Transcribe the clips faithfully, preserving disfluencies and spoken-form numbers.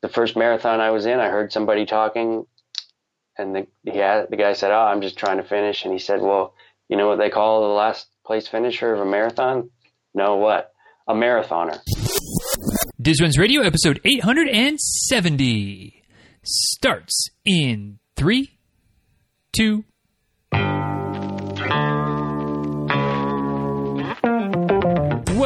the first marathon I was in, I heard somebody talking, and the he had, the guy said, "Oh, I'm just trying to finish." And he said, "Well, you know what they call the last place finisher of a marathon? No, what? A marathoner." Diz Runs Radio, episode eight hundred seventy, starts in three, two.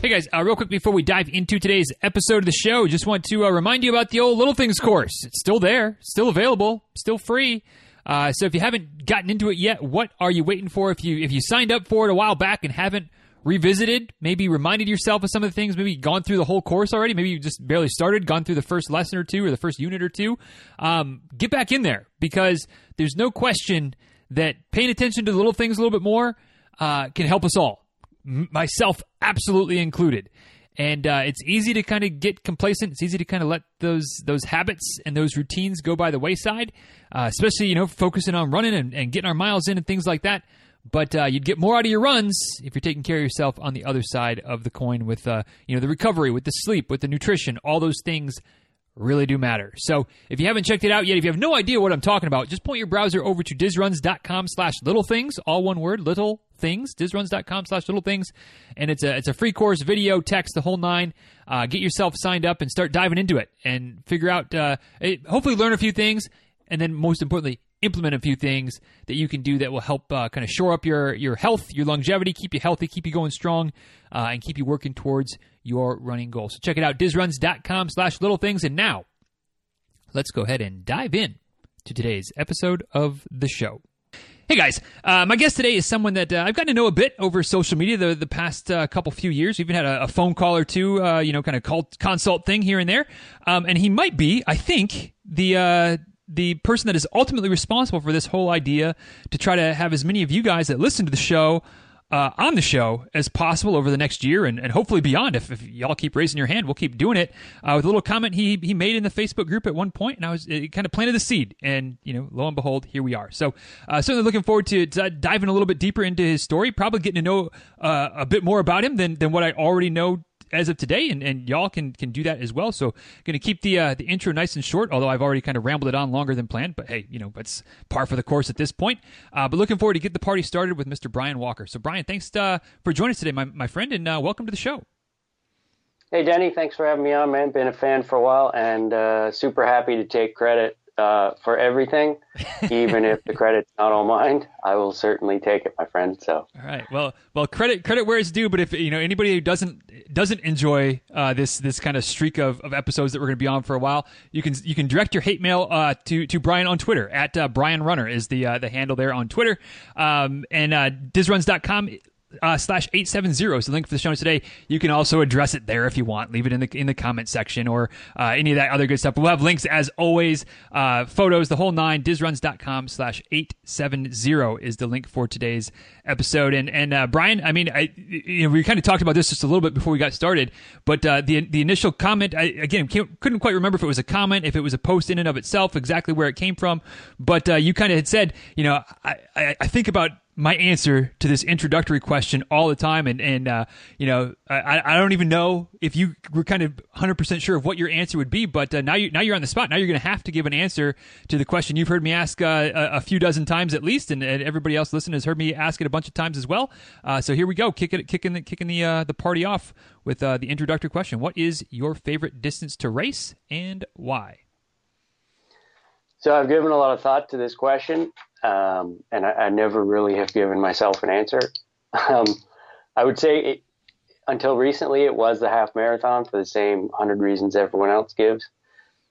Hey guys, uh, real quick before we dive into today's episode of the show, just want to uh, remind you about the old Little Things course. It's still there, still available, still free. Uh, so if you haven't gotten into it yet, what are you waiting for? If you if you signed up for it a while back and haven't revisited, maybe reminded yourself of some of the things, maybe gone through the whole course already, maybe you just barely started, gone through the first lesson or two or the first unit or two, um, get back in there, because there's no question that paying attention to the little things a little bit more uh, can help us all. Myself absolutely included. And uh, it's easy to kind of get complacent. It's easy to kind of let those those habits and those routines go by the wayside, uh, especially, you know, focusing on running and, and getting our miles in and things like that. But uh, you'd get more out of your runs if you're taking care of yourself on the other side of the coin with, uh, you know, the recovery, with the sleep, with the nutrition. All those things really do matter. So if you haven't checked it out yet, if you have no idea what I'm talking about, just point your browser over to dizruns.com slash little things, all one word, little things, dizruns.com slash little things. And it's a, it's a free course, video, text, the whole nine. Uh, get yourself signed up and start diving into it and figure out, uh, it, hopefully learn a few things. And then most importantly, implement a few things that you can do that will help uh, kind of shore up your, your health, your longevity, keep you healthy, keep you going strong, uh, and keep you working towards your running goal. So check it out, dizruns.com slash little things. And now, let's go ahead and dive in to today's episode of the show. Hey guys, uh, my guest today is someone that uh, I've gotten to know a bit over social media the, the past uh, couple few years. We've even had a, a phone call or two, uh, you know, kind of call, consult thing here and there. Um, and he might be, I think, the... Uh, the person that is ultimately responsible for this whole idea to try to have as many of you guys that listen to the show uh, on the show as possible over the next year and, and hopefully beyond. If, if y'all keep raising your hand, we'll keep doing it. Uh, with a little comment he he made in the Facebook group at one point, and I was it kind of planted the seed. And you know, lo and behold, here we are. So uh, certainly looking forward to d- diving a little bit deeper into his story. Probably getting to know uh, a bit more about him than than what I already know as of today, and, and y'all can can do that as well. So going to keep the uh, the intro nice and short, although I've already kind of rambled it on longer than planned, but hey, you know, that's par for the course at this point. Uh, but looking forward to get the party started with Mister Brian Walker. So Brian, thanks uh, for joining us today, my, my friend, and uh, welcome to the show. Hey, Denny, thanks for having me on, man. Been a fan for a while, and uh, super happy to take credit uh, for everything. Even if the credit's not all mine, I will certainly take it, my friend. So, all right. Well, well, credit credit where it's due. But if you know anybody who doesn't doesn't enjoy uh, this this kind of streak of, of episodes that we're going to be on for a while, you can you can direct your hate mail uh, to to Brian on Twitter at uh, Brian Runner is the uh, the handle there on Twitter, um, and uh, dizruns dot com. Uh, slash eight seventy is the link for the show today. You can also address it there if you want. Leave it in the in the comment section or uh, any of that other good stuff. We'll have links as always, uh, photos, the whole nine. Dizruns.com slash eight seventy is the link for today's episode. And and uh, Brian, I mean, I you know, we kind of talked about this just a little bit before we got started, but uh, the the initial comment, I again can't, couldn't quite remember if it was a comment, if it was a post in and of itself, exactly where it came from. But uh, you kind of had said, you know, I, I, I think about my answer to this introductory question all the time. And, and uh, you know, I, I don't even know if you were kind of one hundred percent sure of what your answer would be, but uh, now, you, now you're on the spot. Now you're going to have to give an answer to the question you've heard me ask uh, a, a few dozen times at least, and, and everybody else listening has heard me ask it a bunch of times as well. Uh, so here we go, kicking kicking the, kicking the, uh, the party off with uh, the introductory question. What is your favorite distance to race and why? So I've given a lot of thought to this question. Um, and I, I never really have given myself an answer. Um, I would say it, until recently it was the half marathon for the same one hundred reasons everyone else gives.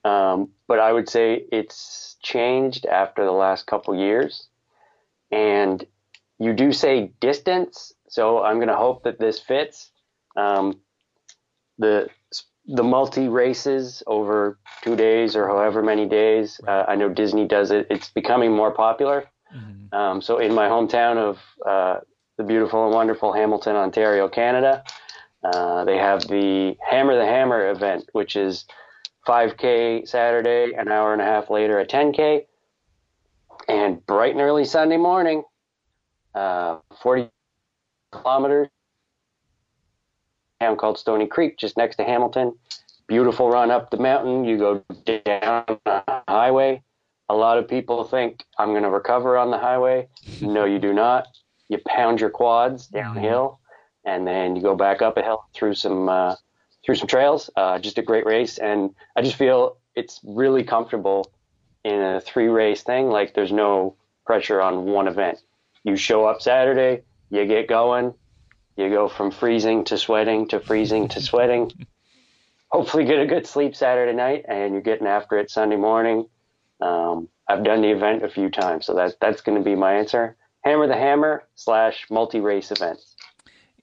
Um, but I would say it's changed after the last couple years. And you do say distance, so I'm going to hope that this fits. Um, the the multi races over two days or however many days. Uh, I know Disney does it. It's becoming more popular. Mm-hmm. Um, so in my hometown of uh, the beautiful and wonderful Hamilton, Ontario, Canada, uh, they have the Hammer the Hammer event, which is five K Saturday, an hour and a half later, a ten K. And bright and early Sunday morning, uh, forty kilometers, town called Stony Creek, just next to Hamilton. Beautiful run up the mountain. You go down the highway. A lot of people think, I'm going to recover on the highway. No, you do not. You pound your quads downhill, and then you go back up a hill through some uh, through some trails. Uh, just a great race, and I just feel it's really comfortable in a three-race thing. Like, there's no pressure on one event. You show up Saturday, you get going, you go from freezing to sweating to freezing to sweating. Hopefully get a good sleep Saturday night, and you're getting after it Sunday morning. Um, I've done the event a few times, so that, that's going to be my answer. Hammer the Hammer slash multi-race events.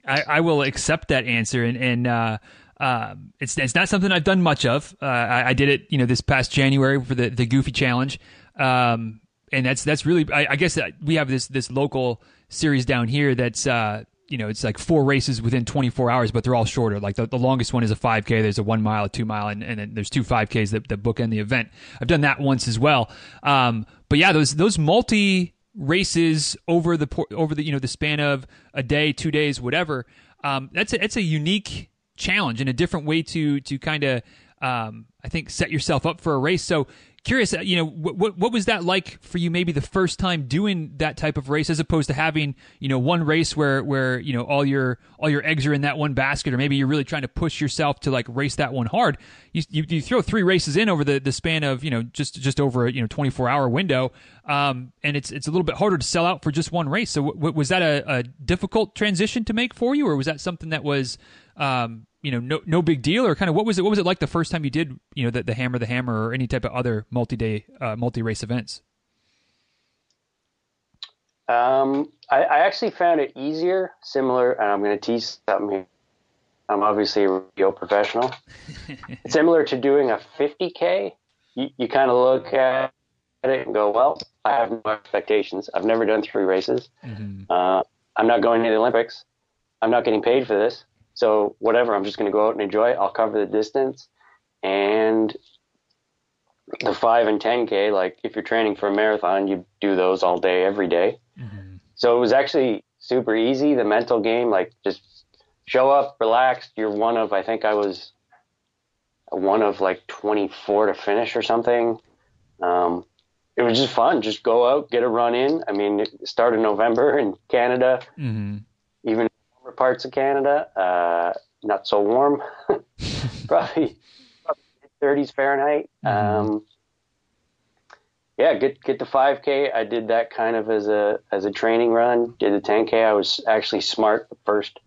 I, I will accept that answer, and, and uh, Um, it's it's not something I've done much of. Uh, I, I did it, you know, this past January for the, the Goofy Challenge, um, and that's that's really. I, I guess we have this this local series down here that's uh, you know, it's like four races within twenty-four hours, but they're all shorter. Like the, the longest one is a five K. There's a one mile, a two mile, and, and then there's two five Ks that, that bookend the event. I've done that once as well. Um, but yeah, those those multi races over the over the you know the span of a day, two days, whatever. Um, that's a, it's a unique challenge and a different way to to kind of um I think set yourself up for a race. So curious, you know, what what was that like for you, maybe the first time doing that type of race, as opposed to having, you know, one race where where you know all your all your eggs are in that one basket, or maybe you're really trying to push yourself to like race that one hard. You you, you throw three races in over the the span of, you know, just just over a, you know, twenty-four hour window, um and it's it's a little bit harder to sell out for just one race. So w- was that a, a difficult transition to make for you, or was that something that was um you know, no, no big deal, or kind of what was it? What was it like the first time you did, you know, the, the Hammer, the Hammer, or any type of other multi-day, uh, multi-race events? Um, I, I actually found it easier, similar, and I'm going to tease something here. I'm obviously a real professional. It's similar to doing a fifty K. You, you kind of look at it and go, well, I have no expectations. I've never done three races. Mm-hmm. Uh, I'm not going to the Olympics. I'm not getting paid for this. So whatever, I'm just going to go out and enjoy it. I'll cover the distance. And the five and ten K, like if you're training for a marathon, you do those all day, every day. Mm-hmm. So it was actually super easy. The mental game, like just show up, relaxed. You're one of, I think I was one of like twenty-four to finish or something. Um, it was just fun. Just go out, get a run in. I mean, it started November in Canada, mm-hmm. even parts of Canada, uh, not so warm, probably, probably thirties Fahrenheit. Mm-hmm. Um, yeah, get get the five K. I did that kind of as a as a training run. Did the ten K. I was actually smart the first.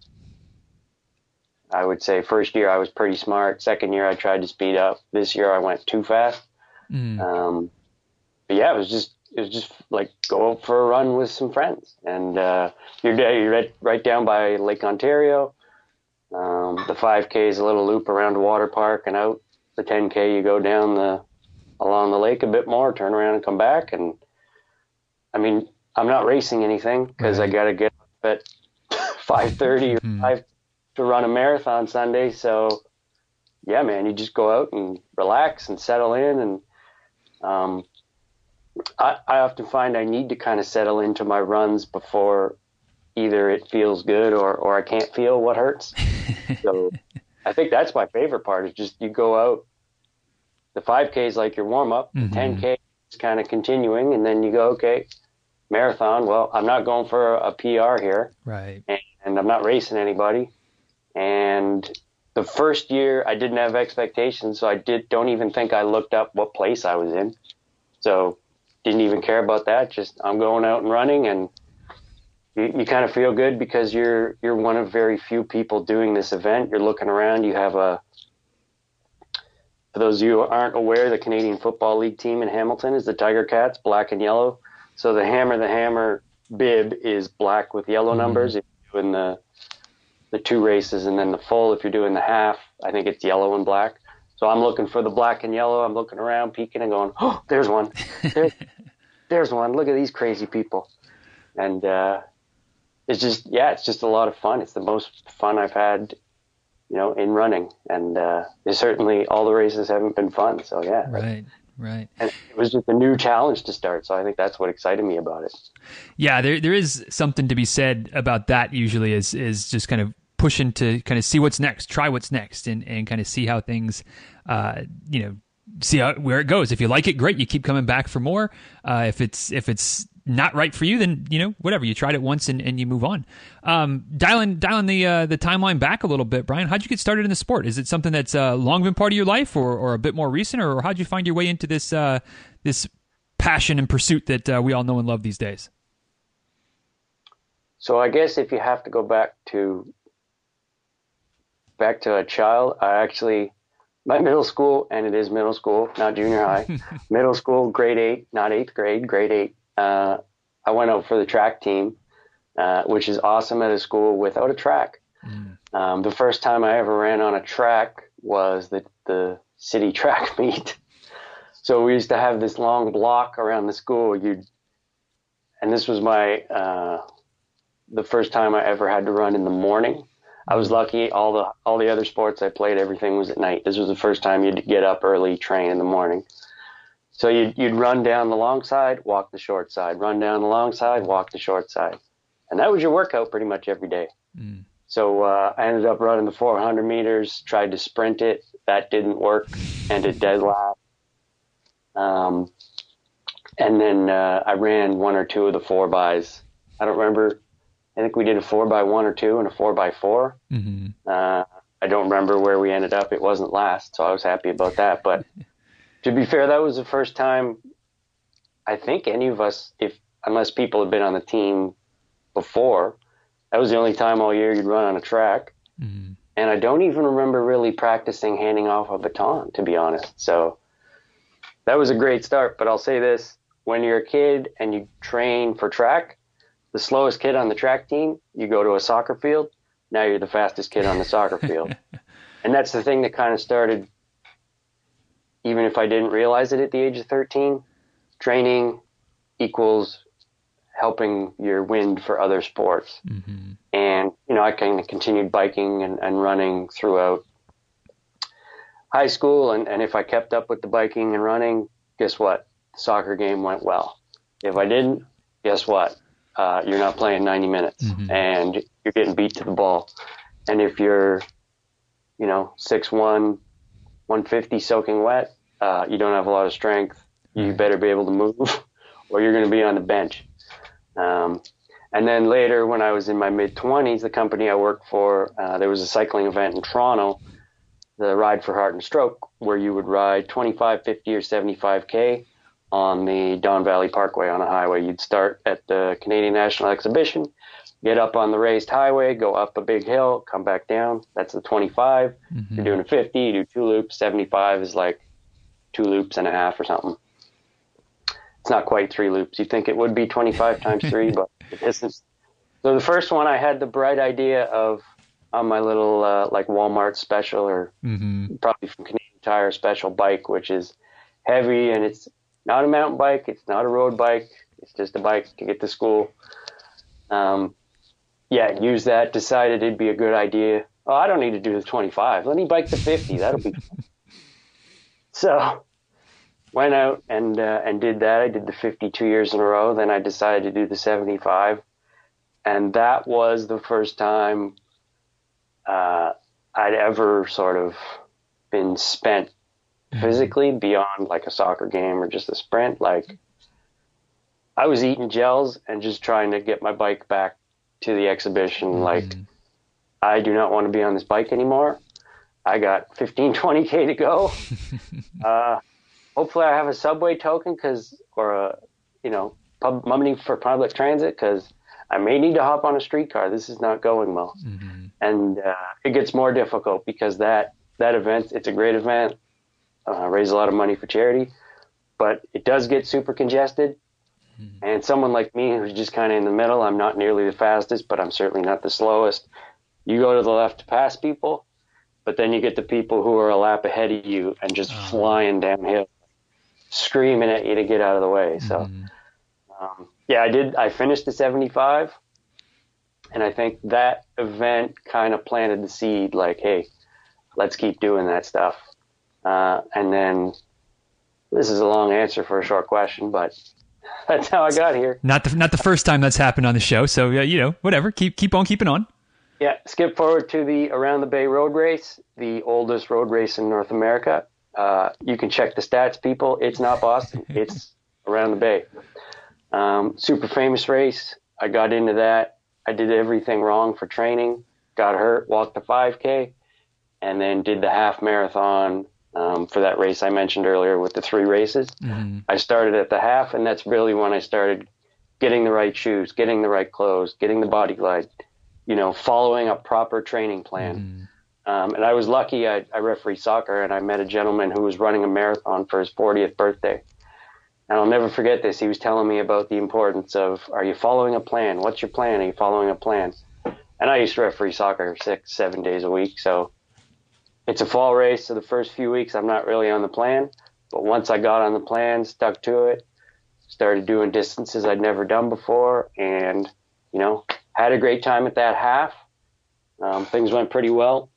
I would say first year I was pretty smart. Second year I tried to speed up. This year I went too fast. Mm. Um, but yeah, it was just. It was just like go out for a run with some friends, and uh, you're, you're right, right down by Lake Ontario. Um, the five K is a little loop around a water park and out. The ten K, you go down the along the lake a bit more, turn around and come back. And I mean, I'm not racing anything because right. I got to get up at five thirty or five to run a marathon Sunday. So yeah, man, you just go out and relax and settle in, and um. I, I often find I need to kind of settle into my runs before either it feels good or, or I can't feel what hurts. So I think that's my favorite part, is just you go out. The five K is like your warm-up. Mm-hmm. ten K is kind of continuing, and then you go, okay, marathon. Well, I'm not going for a, a P R here. Right. And, and I'm not racing anybody. And the first year I didn't have expectations, so I did, don't even think I looked up what place I was in. So didn't even care about that. Just I'm going out and running, and you, you kind of feel good because you're you're one of very few people doing this event. You're looking around. You have a for those of you who aren't aware, the Canadian Football League team in Hamilton is the Tiger Cats, black and yellow. So the Hammer the Hammer bib is black with yellow mm-hmm. numbers. If you're doing the the two races, and then the full, if you're doing the half, I think it's yellow and black. So I'm looking for the black and yellow. I'm looking around, peeking and going, oh, there's one. There's, there's one. Look at these crazy people. And uh, it's just, yeah, it's just a lot of fun. It's the most fun I've had, you know, in running. And uh, certainly all the races haven't been fun. So, yeah. Right. Right. And it was just a new challenge to start. So I think that's what excited me about it. Yeah, there there is something to be said about that usually is is just kind of pushing to kind of see what's next, try what's next, and, and kind of see how things, uh, you know, see how, where it goes. If you like it, great. You keep coming back for more. Uh, if it's if it's not right for you, then, you know, whatever. You tried it once and, and you move on. Um, dialing dialing the uh, the timeline back a little bit, Brian, how'd you get started in the sport? Is it something that's uh, long been part of your life, or, or a bit more recent, or how'd you find your way into this uh, this passion and pursuit that uh, we all know and love these days? So I guess if you have to go back to back to a child, I actually, my middle school, and it is middle school, not junior high, middle school, grade eight, not eighth grade, grade eight. Uh, I went out for the track team, uh, which is awesome at a school without a track. Mm. Um, the first time I ever ran on a track was the, the city track meet. So we used to have this long block around the school. You'd, and this was my, uh, the first time I ever had to run in the morning. I was lucky. All the, all the other sports I played, everything was at night. This was the first time you'd get up early, train in the morning. So you'd, you'd run down the long side, walk the short side, run down the long side, walk the short side. And that was your workout pretty much every day. Mm. So uh, I ended up running the four hundred meters, tried to sprint it. That didn't work. Ended dead last. Um, and then uh, I ran one or two of the four bys. I don't remember. I think we did a four by one or two and a four by four. Mm-hmm. Uh, I don't remember where we ended up. It wasn't last, so I was happy about that. But to be fair, that was the first time I think any of us, if unless people had been on the team before, that was the only time all year you'd run on a track. Mm-hmm. And I don't even remember really practicing handing off a baton, to be honest. So that was a great start. But I'll say this, when you're a kid and you train for track, the slowest kid on the track team, you go to a soccer field, now you're the fastest kid on the soccer field. And that's the thing that kind of started, even if I didn't realize it at the age of thirteen, training equals helping your wind for other sports. Mm-hmm. And, you know, I kind of continued biking and, and running throughout high school. And, and if I kept up with the biking and running, guess what? The soccer game went well. If I didn't, guess what? Uh, you're not playing ninety minutes. Mm-hmm. And you're getting beat to the ball. And if you're, you know, six one, one fifty soaking wet, uh, you don't have a lot of strength. You better be able to move or you're going to be on the bench. Um, and then later when I was in my mid twenties, the company I worked for, uh, there was a cycling event in Toronto, the Ride for Heart and Stroke, where you would ride twenty-five, fifty, or seventy-five K on the Don Valley Parkway on a highway. You'd start at the Canadian National Exhibition, get up on the raised highway, go up a big hill, come back down. That's the twenty-five. Mm-hmm. You're doing a fifty, you do two loops. seventy-five is like two loops and a half or something. It's not quite three loops. You think it would be twenty-five times three, but it isn't. So the first one I had the bright idea of on my little uh, like Walmart special or mm-hmm. probably from Canadian Tire special bike, which is heavy and it's not a mountain bike. It's not a road bike. It's just a bike to get to school. Um, Yeah, use that, decided it'd be a good idea. Oh, I don't need to do the twenty-five. Let me bike the fifty. That'll be fun. So went out and uh, and did that. I did the fifty two years in a row. Then I decided to do the seventy-five. And that was the first time uh, I'd ever sort of been spent physically beyond like a soccer game or just a sprint. Like I was eating gels and just trying to get my bike back to the exhibition, like mm. I do not want to be on this bike anymore. I got fifteen, twenty K to go. uh, hopefully I have a subway token cause, or a, you know, pub, money for public transit cause I may need to hop on a streetcar. This is not going well. Mm-hmm. And uh, it gets more difficult because that, that event, it's a great event. Uh, raise a lot of money for charity, but it does get super congested. And someone like me who's just kind of in the middle, I'm not nearly the fastest, but I'm certainly not the slowest. You go to the left to pass people, but then you get the people who are a lap ahead of you and just oh. flying downhill, screaming at you to get out of the way. So, mm-hmm. um, yeah, I did. I finished the seventy-five, and I think that event kind of planted the seed, like, hey, let's keep doing that stuff. Uh, and then this is a long answer for a short question, but that's how I got here. Not the, not the first time that's happened on the show. So, uh, you know, whatever, keep, keep on keeping on. Yeah. Skip forward to the Around the Bay road race, the oldest road race in North America. Uh, you can check the stats, people. It's not Boston. It's Around the Bay. Um, super famous race. I got into that. I did everything wrong for training, got hurt, walked the five K, and then did the half marathon um, for that race I mentioned earlier with the three races. Mm-hmm. I started at the half, and that's really when I started getting the right shoes, getting the right clothes, getting the body glide, you know, following a proper training plan. Mm-hmm. Um, and I was lucky. I, I refereed soccer, and I met a gentleman who was running a marathon for his fortieth birthday. And I'll never forget this. He was telling me about the importance of, are you following a plan? What's your plan? Are you following a plan? And I used to referee soccer six, seven days a week. So it's a fall race. So the first few weeks, I'm not really on the plan. But once I got on the plan, stuck to it, started doing distances I'd never done before. And, you know, had a great time at that half. Um, things went pretty well.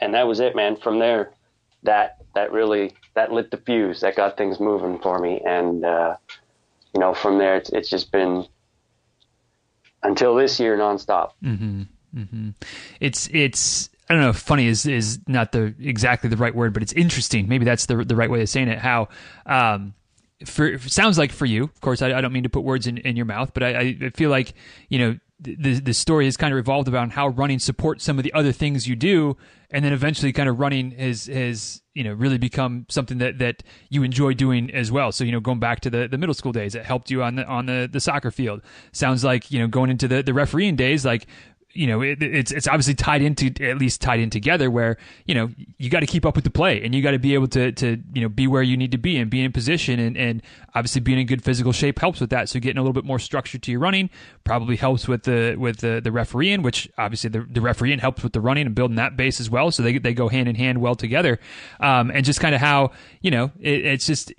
And that was it, man. From there, that that really that lit the fuse. That got things moving for me. And uh, you know, from there, it's it's just been until this year nonstop. Mm-hmm. Mm-hmm. It's it's I don't know. Funny is is not the exactly the right word, but it's interesting. Maybe that's the the right way of saying it. How um, for sounds like for you, of course. I, I don't mean to put words in, in your mouth, but I, I feel like you know. The, the story has kind of revolved about how running supports some of the other things you do, and then eventually kind of running has, has you know, really become something that, that you enjoy doing as well. So, you know, going back to the, the middle school days, it helped you on the on the, the soccer field. Sounds like, you know, going into the, the refereeing days, like, you know, it, it's it's obviously tied into, at least tied in together where, you know, you got to keep up with the play and you got to be able to, to, you know, be where you need to be and be in position. And, and obviously being in good physical shape helps with that. So getting a little bit more structure to your running probably helps with the, with the, the refereeing, which obviously the, the refereeing helps with the running and building that base as well. So they, they go hand in hand well together. Um, and just kind of how, you know, it, it's just,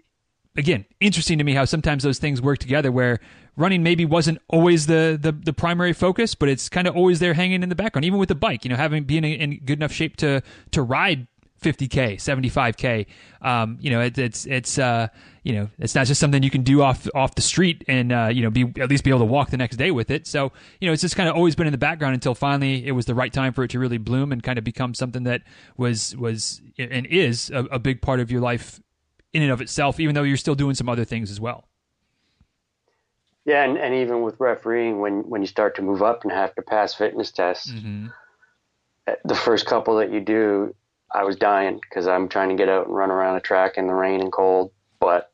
again, interesting to me how sometimes those things work together where running maybe wasn't always the, the, the primary focus, but it's kind of always there hanging in the background, even with the bike, you know, having being in good enough shape to, to ride fifty K, seventy-five K. Um, you know, it, it's, it's, uh, you know, it's not just something you can do off, off the street and, uh, you know, be, at least be able to walk the next day with it. So, you know, it's just kind of always been in the background until finally it was the right time for it to really bloom and kind of become something that was, was, and is a, a big part of your life in and of itself, even though you're still doing some other things as well. Yeah. And, and even with refereeing, when, when you start to move up and have to pass fitness tests, mm-hmm. the first couple that you do, I was dying because I'm trying to get out and run around a track in the rain and cold. But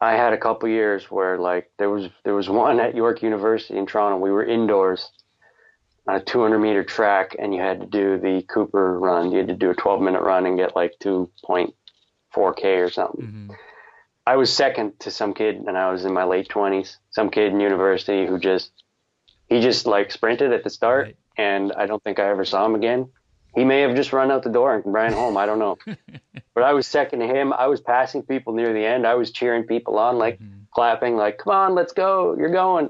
I had a couple years where like there was, there was one at York University in Toronto. We were indoors on a two hundred meter track and you had to do the Cooper run. You had to do a twelve minute run and get like two point four K or something. Mm-hmm. I was second to some kid, and I was in my late twenties, some kid in university who just, he just like sprinted at the start, right. And I don't think I ever saw him again. He may have just run out the door and ran home. I don't know. But I was second to him. I was passing people near the end. I was cheering people on, like mm-hmm. clapping, like, come on, let's go. You're going.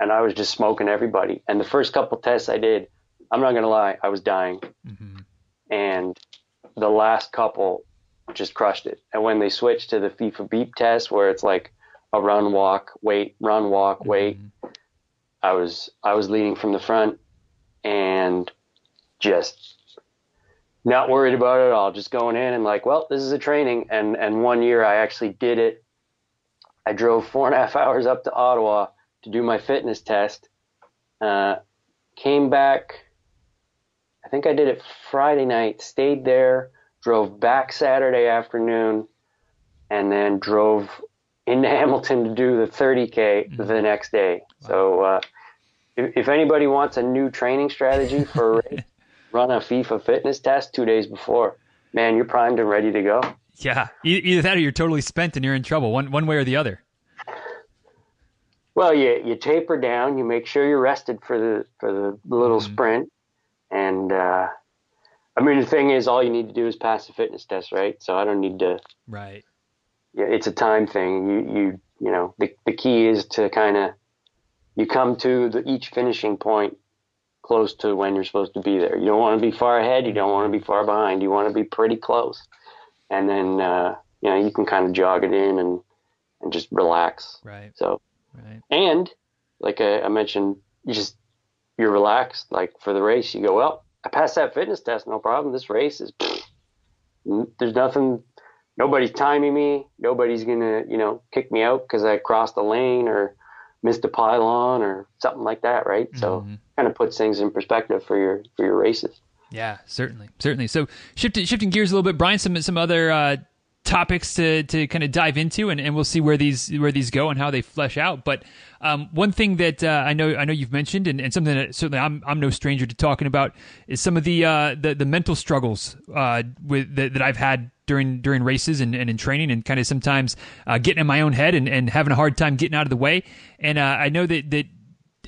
And I was just smoking everybody. And the first couple tests I did, I'm not going to lie, I was dying. Mm-hmm. And the last couple just crushed it. And when they switched to the FIFA beep test where it's like a run, walk, wait, run, walk, wait, mm-hmm. I was, I was leading from the front and just not worried about it at all. Just going in and like, well, this is a training. And, and one year I actually did it. I drove four and a half hours up to Ottawa to do my fitness test. Uh, came back. I think I did it Friday night, stayed there, drove back Saturday afternoon, and then drove into Hamilton to do the thirty K mm-hmm. the next day. Wow. So uh, if, if anybody wants a new training strategy for a race, run a FIFA fitness test two days before. Man, you're primed and ready to go. Yeah, either that or you're totally spent and you're in trouble, one one way or the other. Well, you, you taper down, you make sure you're rested for the, for the little mm-hmm. sprint, And uh, I mean, the thing is, all you need to do is pass the fitness test, right? So I don't need to. Right. Yeah, it's a time thing. You you you know, the the key is to kind of you come to the, each finishing point close to when you're supposed to be there. You don't want to be far ahead. You don't want to be far behind. You want to be pretty close. And then uh, you know, you can kind of jog it in and and just relax. Right. So. Right. And like I, I mentioned, you just you're relaxed. Like for the race, you go, well, I passed that fitness test, no problem. This race is pfft, there's nothing. Nobody's timing me. Nobody's going to, you know, kick me out because I crossed the lane or missed a pylon or something like that, right? Mm-hmm. So kind of puts things in perspective for your for your races. Yeah, certainly. Certainly. So shifting, shifting gears a little bit, Brian, some some other uh, topics to, to kind of dive into, and, and we'll see where these where these go and how they flesh out. But um, one thing that uh, I know I know you've mentioned, and, and something that certainly I'm I'm no stranger to talking about, is some of the uh, the, the mental struggles uh, with that, that I've had during during races and, and in training, and kind of sometimes uh, getting in my own head and, and having a hard time getting out of the way. And uh, I know that, that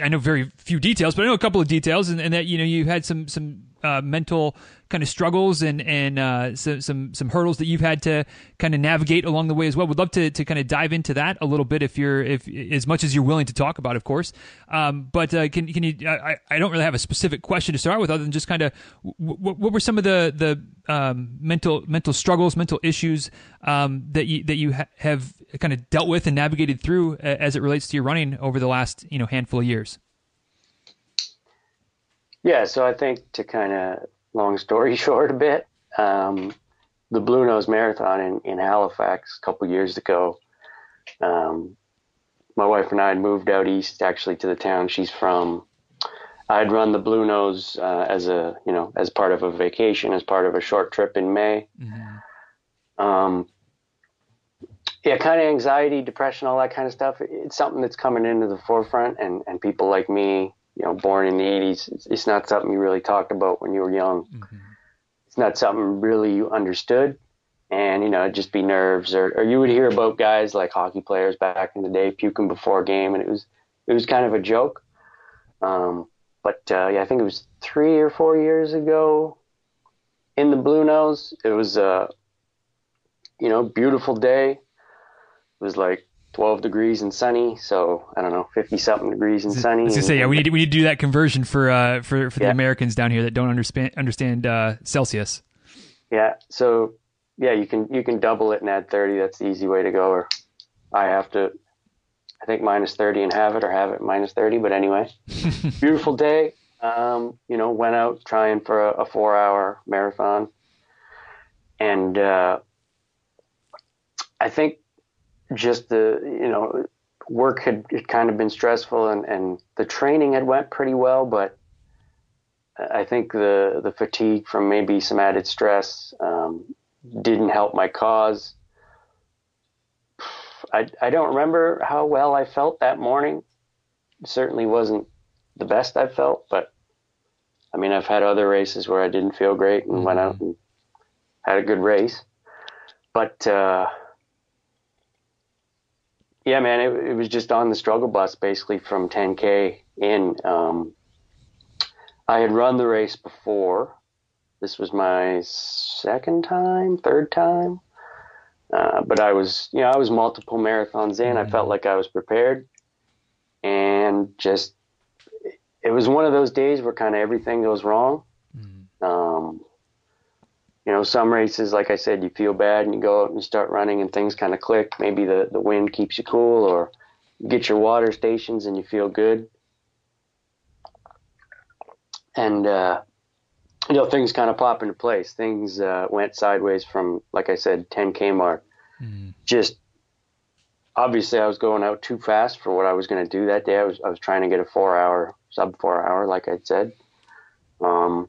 I know very few details, but I know a couple of details, and, and that, you know, you had some some uh, mental kind of struggles and and uh, so, some some hurdles that you've had to kind of navigate along the way as well. Would love to to kind of dive into that a little bit if you're if as much as you're willing to talk about, of course. Um, but uh, can can you? I, I don't really have a specific question to start with, other than just kind of what, what were some of the the Um, mental mental struggles, mental issues um, that you that you ha- have kind of dealt with and navigated through uh, as it relates to your running over the last you know handful of years? Yeah, so I think to kind of long story short a bit, um, the Blue Nose Marathon in, in Halifax a couple years ago, um, my wife and I had moved out east, actually, to the town she's from. I'd run the Blue Nose uh, as a, you know, as part of a vacation, as part of a short trip in May. Mm-hmm. Um, yeah, kind of anxiety, depression, all that kind of stuff. It's something that's coming into the forefront, and, and people like me, you know, born in the eighties, it's, it's not something you really talked about when you were young. Mm-hmm. It's not something really you understood. And, you know, it'd just be nerves, or, or you would hear about guys like hockey players back in the day puking before a game, and it was, it was kind of a joke. Um, But uh, yeah, I think it was three or four years ago in the Blue Nose. It was a, you know, beautiful day. It was like twelve degrees and sunny. So I don't know, fifty something degrees and sunny. I was gonna say, yeah, we need to, we need to do that conversion for uh, for, for the yeah. Americans down here that don't understand understand uh, Celsius. Yeah. So yeah, you can you can double it and add thirty. That's the easy way to go. Or I have to. I think minus thirty and have it, or have it minus thirty. But anyway, beautiful day. Um, you know, went out trying for a, a four hour marathon. And, uh, I think just the, you know, work had, had kind of been stressful, and, and the training had went pretty well, but I think the, the fatigue from maybe some added stress, um, didn't help my cause. I, I don't remember how well I felt that morning. It certainly wasn't the best I felt, but I mean, I've had other races where I didn't feel great and mm-hmm. went out and had a good race. But, uh, yeah, man, it, it was just on the struggle bus basically from ten K in. Um, I had run the race before. This was my second time, third time. Uh, but I was, you know, I was multiple marathons in. I felt like I was prepared, and just, it was one of those days where kind of everything goes wrong. Mm-hmm. Um, you know, some races, like I said, you feel bad and you go out and you start running and things kind of click. Maybe the, the wind keeps you cool, or you get your water stations and you feel good. And, uh, you know, things kind of pop into place. Things uh, went sideways from, like I said, ten K mark. Mm-hmm. Just obviously, I was going out too fast for what I was going to do that day. I was I was trying to get a four hour, sub four hour, like I said. Um,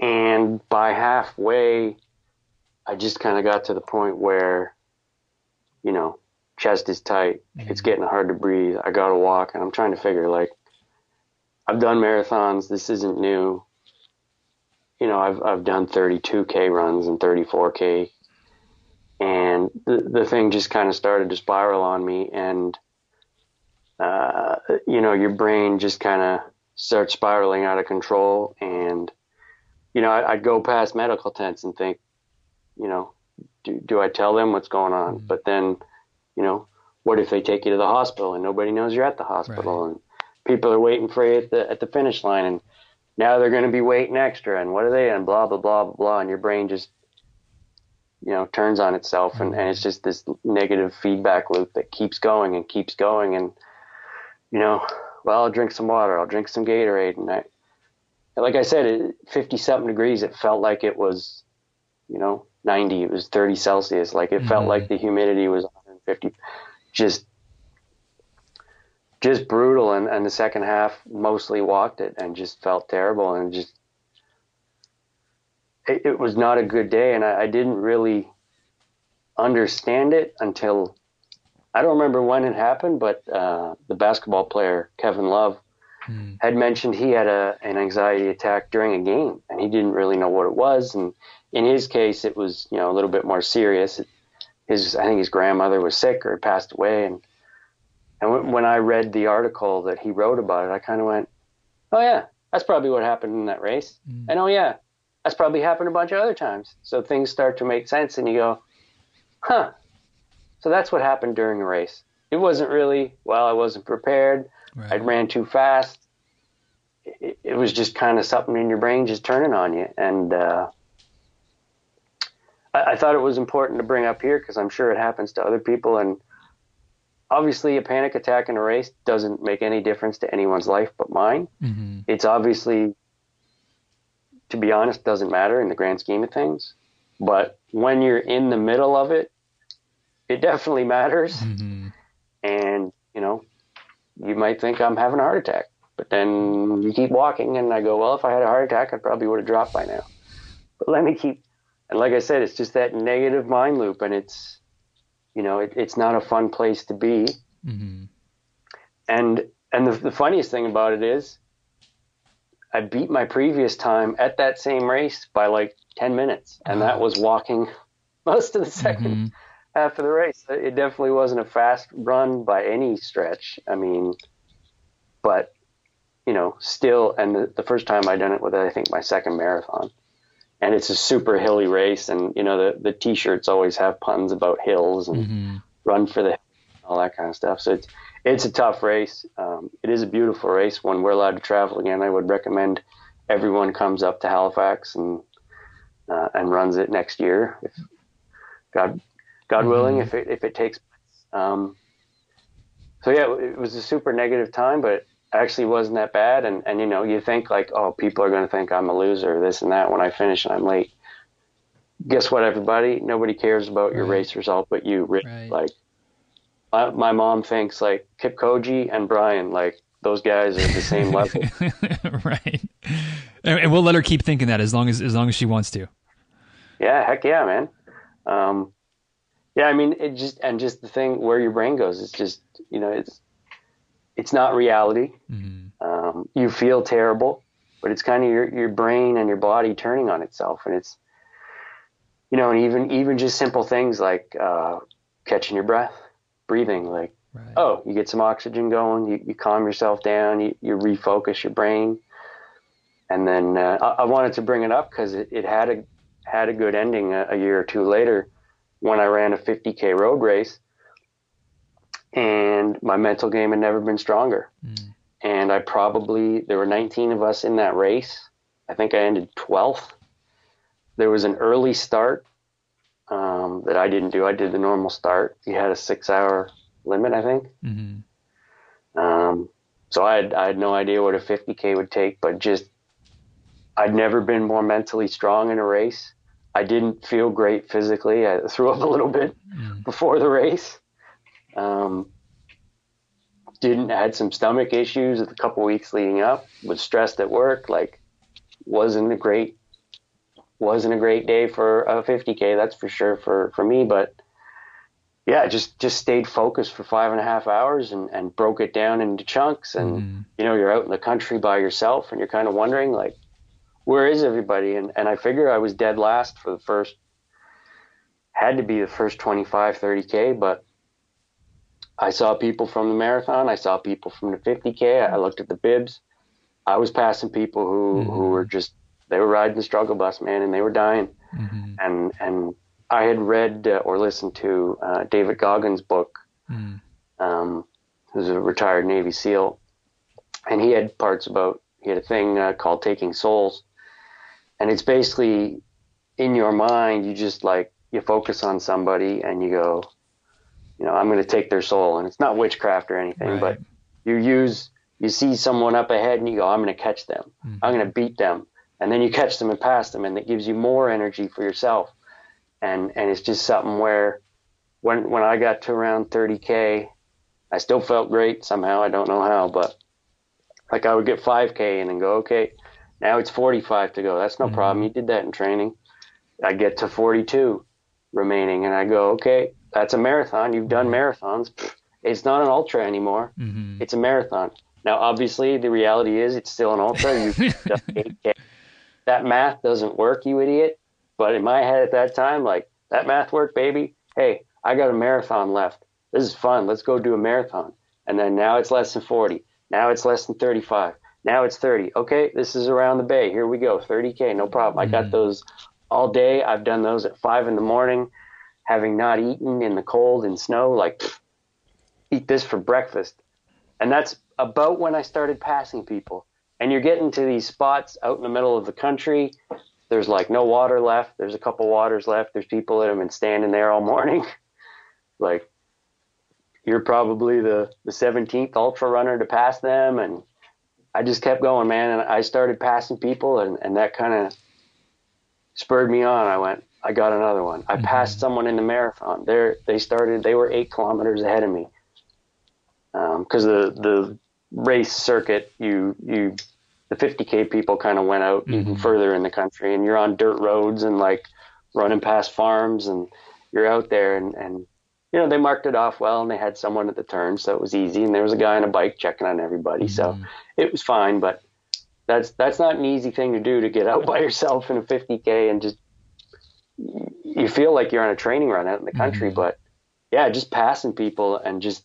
and by halfway, I just kind of got to the point where, you know, chest is tight. Mm-hmm. It's getting hard to breathe. I got to walk, and I'm trying to figure, like, I've done marathons. This isn't new. You know, I've, I've done thirty-two K runs and thirty-four K, and the, the thing just kind of started to spiral on me. And, uh, you know, your brain just kind of start spiraling out of control. And, you know, I, I'd go past medical tents and think, you know, do, do I tell them what's going on? Mm-hmm. But then, you know, what if they take you to the hospital and nobody knows you're at the hospital, right, and people are waiting for you at the, at the finish line, and now they're going to be waiting extra, and what are they, and blah, blah, blah, blah, blah. And your brain just, you know, turns on itself, and, and it's just this negative feedback loop that keeps going and keeps going. And, you know, well, I'll drink some water, I'll drink some Gatorade. And I, like I said, it, fifty something degrees, it felt like it was, you know, ninety, it was thirty Celsius. Like it mm-hmm. felt like the humidity was one hundred fifty, just, just brutal. And, and the second half mostly walked it and just felt terrible, and just, it was not a good day, and I, I didn't really understand it until, I don't remember when it happened, but uh, the basketball player, Kevin Love, mm. had mentioned he had a, an anxiety attack during a game, and he didn't really know what it was. And in his case, it was, you know, a little bit more serious. His, I think his grandmother was sick or passed away. And, and when I read the article that he wrote about it, I kind of went, oh yeah, that's probably what happened in that race. Mm. And oh yeah, that's probably happened a bunch of other times. So things start to make sense, and you go, huh, so that's what happened during the race. It wasn't really, well, I wasn't prepared. Right. I ran too fast. It, it was just kind of something in your brain just turning on you. And uh, I, I thought it was important to bring up here, because I'm sure it happens to other people. And obviously a panic attack in a race doesn't make any difference to anyone's life but mine. Mm-hmm. It's obviously, to be honest, doesn't matter in the grand scheme of things. But when you're in the middle of it, it definitely matters. Mm-hmm. And, you know, you might think I'm having a heart attack, but then you keep walking, and I go, well, if I had a heart attack, I probably would have dropped by now. But let me keep. And like I said, it's just that negative mind loop, and it's, you know, it, it's not a fun place to be. Mm-hmm. And, and the, the funniest thing about it is, I beat my previous time at that same race by like ten minutes. And that was walking most of the second mm-hmm. half of the race. It definitely wasn't a fast run by any stretch. I mean, but, you know, still, and the, the first time I done it with, I think, my second marathon. And it's a super hilly race. And, you know, the, the T-shirts always have puns about hills and mm-hmm. run for the hill, all that kind of stuff. So it's, it's a tough race. Um, it is a beautiful race. When we're allowed to travel again, I would recommend everyone comes up to Halifax and uh, and runs it next year, if God God mm-hmm. willing, if it if it takes place. Um, so yeah, it was a super negative time, but it actually wasn't that bad. And and you know, you think like, oh, people are going to think I'm a loser, this and that, when I finish and I'm late. Guess what, everybody? Nobody cares about your right. race result, but you right. like. My, my mom thinks like Kipchoge and Brian, like those guys are the same level. Right. And we'll let her keep thinking that as long as, as long as she wants to. Yeah. Heck yeah, man. Um, yeah. I mean, it just, and just the thing where your brain goes, it's just, you know, it's, it's not reality. Mm-hmm. Um, you feel terrible, but it's kind of your, your brain and your body turning on itself. And it's, you know, and even, even just simple things like, uh, catching your breath. Breathing, like, right. oh, you get some oxygen going, you, you calm yourself down, you, you refocus your brain. And then uh, I, I wanted to bring it up because it, it had a had a good ending a, a year or two later when I ran a fifty K road race, and my mental game had never been stronger. Mm. And I probably, there were nineteen of us in that race. I think I ended twelfth. There was an early start Um, that I didn't do. I did the normal start. You had a six hour limit, I think. Mm-hmm. Um, so I had, I had no idea what a fifty K would take, but just, I'd never been more mentally strong in a race. I didn't feel great physically. I threw up a little bit mm-hmm. before the race. Um, didn't, had some stomach issues a couple weeks leading up, was stressed at work. Like wasn't a great Wasn't a great day for a fifty K, that's for sure for, for me. But yeah, just just stayed focused for five and a half hours and, and broke it down into chunks. And, mm-hmm. you know, you're out in the country by yourself and you're kind of wondering, like, where is everybody? And, and I figure I was dead last for the first, had to be the first twenty-five, thirty K. But I saw people from the marathon. I saw people from the fifty K. I looked at the bibs. I was passing people who, mm-hmm. who were just, they were riding the struggle bus, man, and they were dying. Mm-hmm. And and I had read uh, or listened to uh, David Goggins' book, mm-hmm. um, who's a retired Navy SEAL. And he had parts about, he had a thing uh, called Taking Souls. And it's basically in your mind, you just like, you focus on somebody and you go, you know, I'm going to take their soul. And it's not witchcraft or anything, right. but you use, you see someone up ahead and you go, I'm going to catch them. Mm-hmm. I'm going to beat them. And then you catch them and pass them. And it gives you more energy for yourself. And, and it's just something where when, when I got to around thirty K, I still felt great somehow. I don't know how, but like I would get five K and then go, okay, now it's forty-five to go. That's no mm-hmm. problem. You did that in training. I get to forty-two remaining and I go, okay, that's a marathon. You've done marathons. It's not an ultra anymore. Mm-hmm. It's a marathon. Now, obviously, the reality is it's still an ultra. You've done eight K. That math doesn't work, you idiot. But in my head at that time, like, that math worked, baby. Hey, I got a marathon left. This is fun. Let's go do a marathon. And then now it's less than forty. Now it's less than thirty-five. Now it's thirty. Okay, this is around the bay. Here we go. thirty K, no problem. Mm-hmm. I got those all day. I've done those at five in the morning, having not eaten in the cold and snow. Like, eat this for breakfast. And that's about when I started passing people. And you're getting to these spots out in the middle of the country. There's like no water left. There's a couple waters left. There's people that have been standing there all morning. Like, you're probably the, the seventeenth ultra runner to pass them. And I just kept going, man. And I started passing people, and, and that kind of spurred me on. I went, I got another one. I mm-hmm. passed someone in the marathon. They're, they started, they were eight kilometers ahead of me. Um, 'cause the, the race circuit, you, you, the fifty K people kind of went out mm-hmm. even further in the country, and you're on dirt roads and like running past farms, and you're out there, and, and, you know, they marked it off well, and they had someone at the turn, so it was easy. And there was a guy on a bike checking on everybody. Mm-hmm. So it was fine, but that's, that's not an easy thing to do, to get out by yourself in a fifty K and just, you feel like you're on a training run out in the country, mm-hmm. but yeah, just passing people and just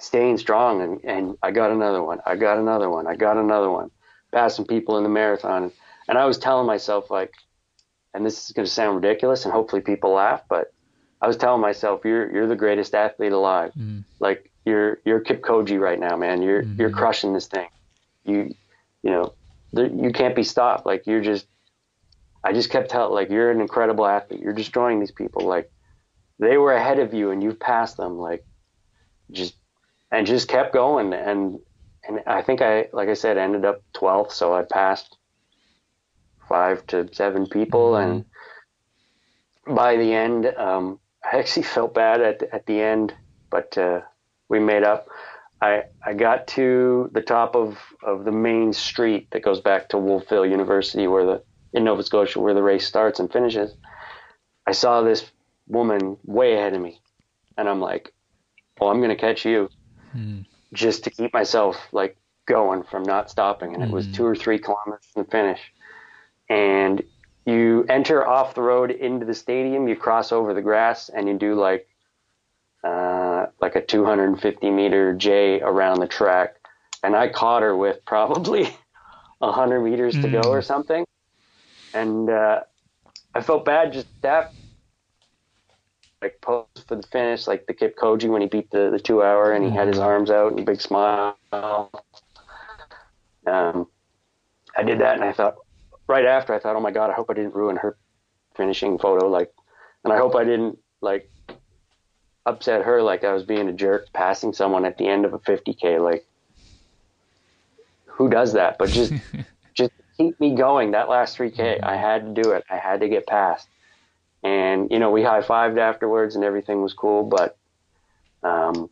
staying strong. And, and I got another one. I got another one. I got another one. Passing people in the marathon. And I was telling myself, like, and this is going to sound ridiculous and hopefully people laugh, but I was telling myself, you're, you're the greatest athlete alive. Mm. Like, you're, you're Kipchoge right now, man. You're, mm-hmm. you're crushing this thing. You, you know, there, you can't be stopped. Like, you're just, I just kept telling, like, you're an incredible athlete. You're destroying these people. Like, they were ahead of you and you've passed them. Like, just, and just kept going. And, and I think I, like I said, I ended up twelfth. So I passed five to seven people. Mm-hmm. And by the end, um, I actually felt bad at the, at the end, but, uh, we made up. I, I got to the top of, of the main street that goes back to Wolfville University, where the, in Nova Scotia, where the race starts and finishes. I saw this woman way ahead of me, and I'm like, well, I'm going to catch you mm. just to keep myself like going from not stopping. And mm. it was two or three kilometers from the finish. And you enter off the road into the stadium, you cross over the grass, and you do like, uh, like a two hundred fifty meter J around the track. And I caught her with probably a hundred meters mm. to go or something. And, uh, I felt bad just that, like, pose for the finish, like the Kipchoge when he beat the, the two hour and he had his arms out and a big smile. Um, I did that, and I thought right after, I thought, oh my God, I hope I didn't ruin her finishing photo. Like, and I hope I didn't like upset her. Like, I was being a jerk passing someone at the end of a fifty K. Like, who does that? But just, just keep me going. That last three K, I had to do it. I had to get past. And, you know, we high-fived afterwards and everything was cool, but, um,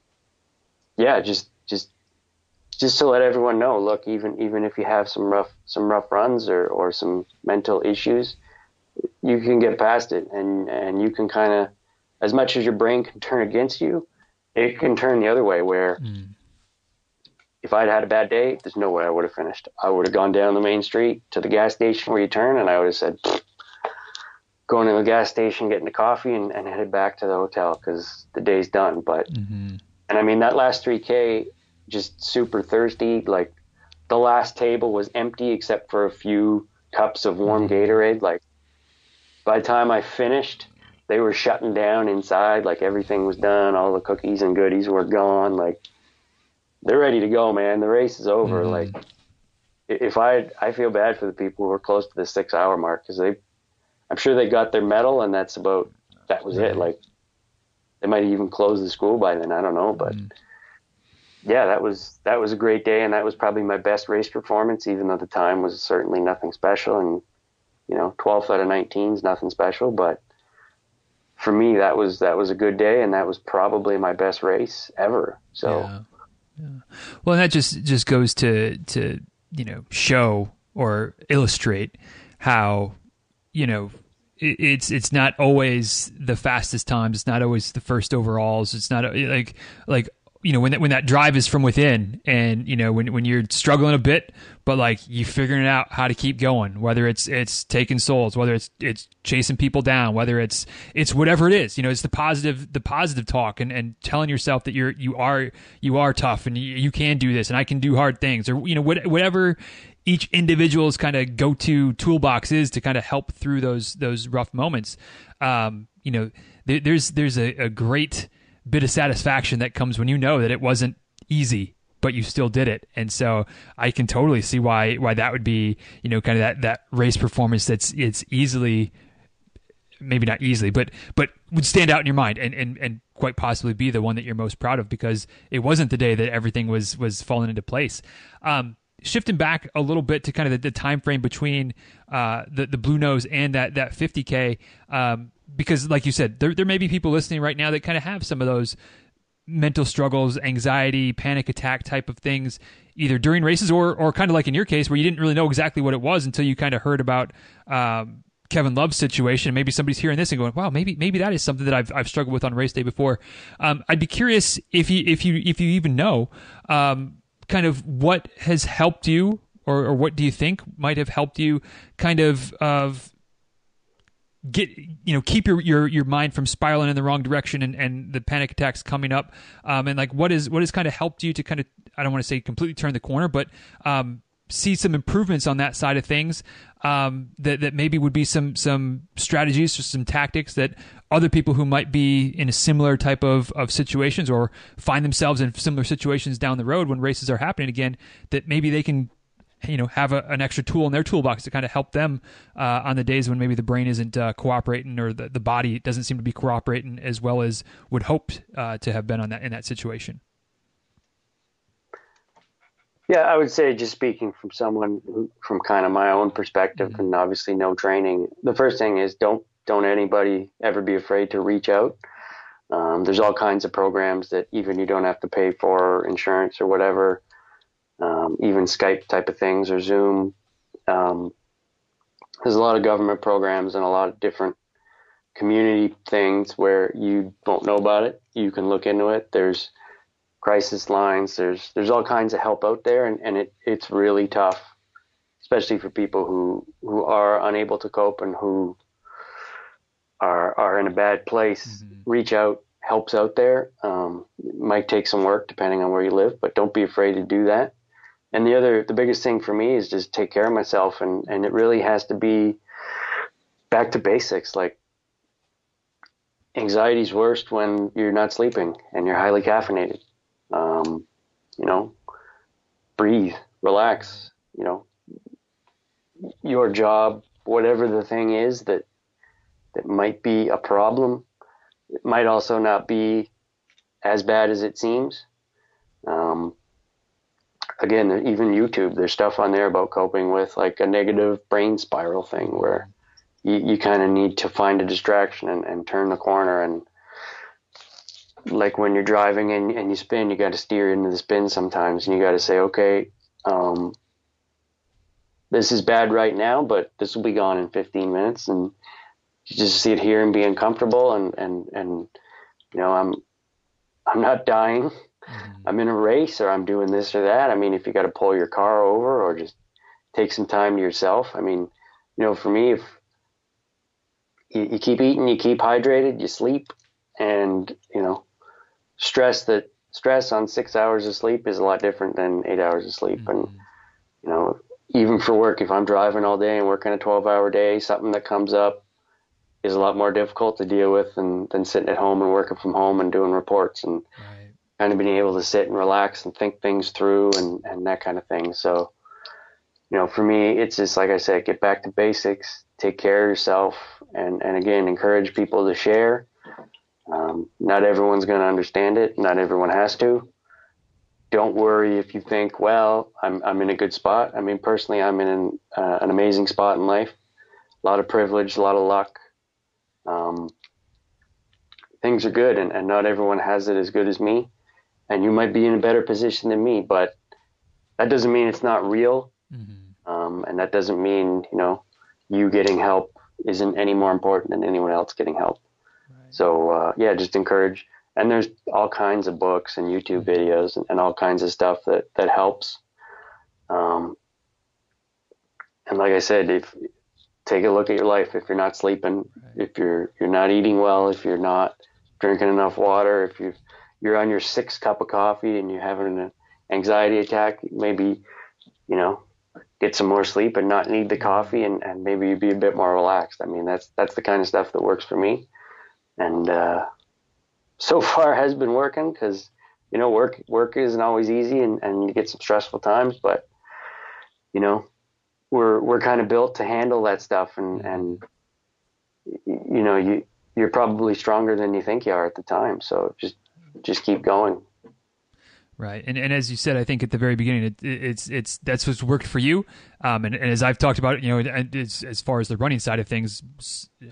yeah, just, just, just to let everyone know, look, even, even if you have some rough, some rough runs or, or some mental issues, you can get past it, and, and you can kind of, as much as your brain can turn against you, it can turn the other way, where mm. if I'd had a bad day, there's no way I would have finished. I would have gone down the main street to the gas station where you turn, and I would have said, pfft, going to the gas station, getting a coffee, and, and headed back to the hotel, because the day's done. But, mm-hmm. and I mean, that last three K, just super thirsty. Like, the last table was empty except for a few cups of warm Gatorade. Like, by the time I finished, they were shutting down inside. Like, everything was done. All the cookies and goodies were gone. Like, they're ready to go, man. The race is over. Mm-hmm. Like, if I, I feel bad for the people who are close to the six hour mark, because they, I'm sure they got their medal, and that's about, that was it. Like, they might even close the school by then. I don't know, but mm. yeah, that was, that was a great day. And that was probably my best race performance, even though the time was certainly nothing special. And, you know, twelfth out of nineteen is nothing special, but for me, that was, that was a good day. And that was probably my best race ever. So, yeah. Yeah. Well, that just, just goes to, to, you know, show or illustrate how, you know, it, it's, it's not always the fastest times. It's not always the first overalls. It's not like, like, you know, when that, when that drive is from within, and, you know, when, when you're struggling a bit, but like you figuring out how to keep going, whether it's, it's taking souls, whether it's, it's chasing people down, whether it's, it's whatever it is, you know, it's the positive, the positive talk, and, and telling yourself that you're, you are, you are tough, and you, you can do this, and I can do hard things, or, you know, what, whatever each individual's kind of go-to toolbox is to kind of help through those, those rough moments. Um, you know, there, there's, there's a, a great bit of satisfaction that comes when you know that it wasn't easy, but you still did it. And so I can totally see why, why that would be, you know, kind of that, that race performance that's, it's easily, maybe not easily, but, but would stand out in your mind, and, and, and quite possibly be the one that you're most proud of, because it wasn't the day that everything was, was falling into place. Um, shifting back a little bit to kind of the, the time frame between uh, the, the Blue Nose and that, that fifty K, um, because like you said, there, there may be people listening right now that kind of have some of those mental struggles, anxiety, panic attack type of things, either during races or, or kind of like in your case, where you didn't really know exactly what it was until you kind of heard about um, Kevin Love's situation. Maybe somebody's hearing this and going, wow, maybe, maybe that is something that I've, I've struggled with on race day before. Um, I'd be curious if you, if you, if you even know um, kind of what has helped you, or, or what do you think might have helped you kind of, of, get, you know, keep your, your, your mind from spiraling in the wrong direction, and, and the panic attacks coming up. Um, and like, what is, what has kind of helped you to kind of, I don't want to say completely turn the corner, but, um, see some improvements on that side of things, um, that, that maybe would be some, some strategies or some tactics that other people who might be in a similar type of, of situations, or find themselves in similar situations down the road when races are happening again, that maybe they can, you know, have a, an extra tool in their toolbox to kind of help them uh, on the days when maybe the brain isn't uh, cooperating, or the, the body doesn't seem to be cooperating as well as would hope uh, to have been on that, in that situation. Yeah, I would say, just speaking from someone who, from kind of my own perspective, mm-hmm. and obviously no training, the first thing is don't, don't anybody ever be afraid to reach out. Um, there's all kinds of programs that even you don't have to pay for, insurance or whatever. Um, even Skype type of things, or Zoom. Um, there's a lot of government programs and a lot of different community things where you don't know about it. You can look into it. There's crisis lines. There's, there's all kinds of help out there. And, and it, it's really tough, especially for people who, who are unable to cope and who are, are in a bad place. Mm-hmm. Reach out. Help's out there. Um, it might take some work depending on where you live, but don't be afraid to do that. And the other, the biggest thing for me is just take care of myself. And, and it really has to be back to basics. Like, anxiety's worst when you're not sleeping and you're highly caffeinated. Um, you know, breathe, relax, you know, your job, whatever the thing is that, that might be a problem, it might also not be as bad as it seems. Um, Again, even YouTube, there's stuff on there about coping with like a negative brain spiral thing where you, you kind of need to find a distraction and, and turn the corner. And like when you're driving and, and you spin, you got to steer into the spin sometimes, and you got to say, okay, um, this is bad right now, but this will be gone in fifteen minutes. And you just sit here and be uncomfortable. And, and, and, you know, I'm, I'm not dying. I'm in a race, or I'm doing this or that. I mean, if you got to pull your car over or just take some time to yourself. I mean, you know, for me, if you, you keep eating, you keep hydrated, you sleep, and, you know, stress that stress on six hours of sleep is a lot different than eight hours of sleep. Mm-hmm. And you know, even for work, if I'm driving all day and working a twelve hour day, something that comes up is a lot more difficult to deal with than, than sitting at home and working from home and doing reports and right. kind of being able to sit and relax and think things through and, and that kind of thing. So, you know, for me, it's just, like I said, get back to basics, take care of yourself. And, and again, encourage people to share. Um, not everyone's going to understand it. Not everyone has to. Don't worry if you think, well, I'm I'm in a good spot. I mean, personally, I'm in an, uh, an amazing spot in life. A lot of privilege, a lot of luck. Um, things are good, and, and not everyone has it as good as me. And you might be in a better position than me, but that doesn't mean it's not real. Mm-hmm. Um, and that doesn't mean, you know, you getting help isn't any more important than anyone else getting help. Right. So, uh, yeah, just encourage. And there's all kinds of books and YouTube videos and, and all kinds of stuff that, that helps. Um, and like I said, if take a look at your life. If you're not sleeping, right. if you're you're not eating well, if you're not drinking enough water, if you've, you're on your sixth cup of coffee and you're having an anxiety attack, maybe, you know, get some more sleep and not need the coffee and, and maybe you'd be a bit more relaxed. I mean, that's that's the kind of stuff that works for me. And, uh, so far has been working because, you know, work, work isn't always easy and, and you get some stressful times, but you know, we're, we're kind of built to handle that stuff. And, and, you know, you, you're probably stronger than you think you are at the time. So just, just keep going. Right. And, and as you said, I think at the very beginning, it, it, it's, it's, that's what's worked for you. Um, and, and as I've talked about, you know, it's, as far as the running side of things,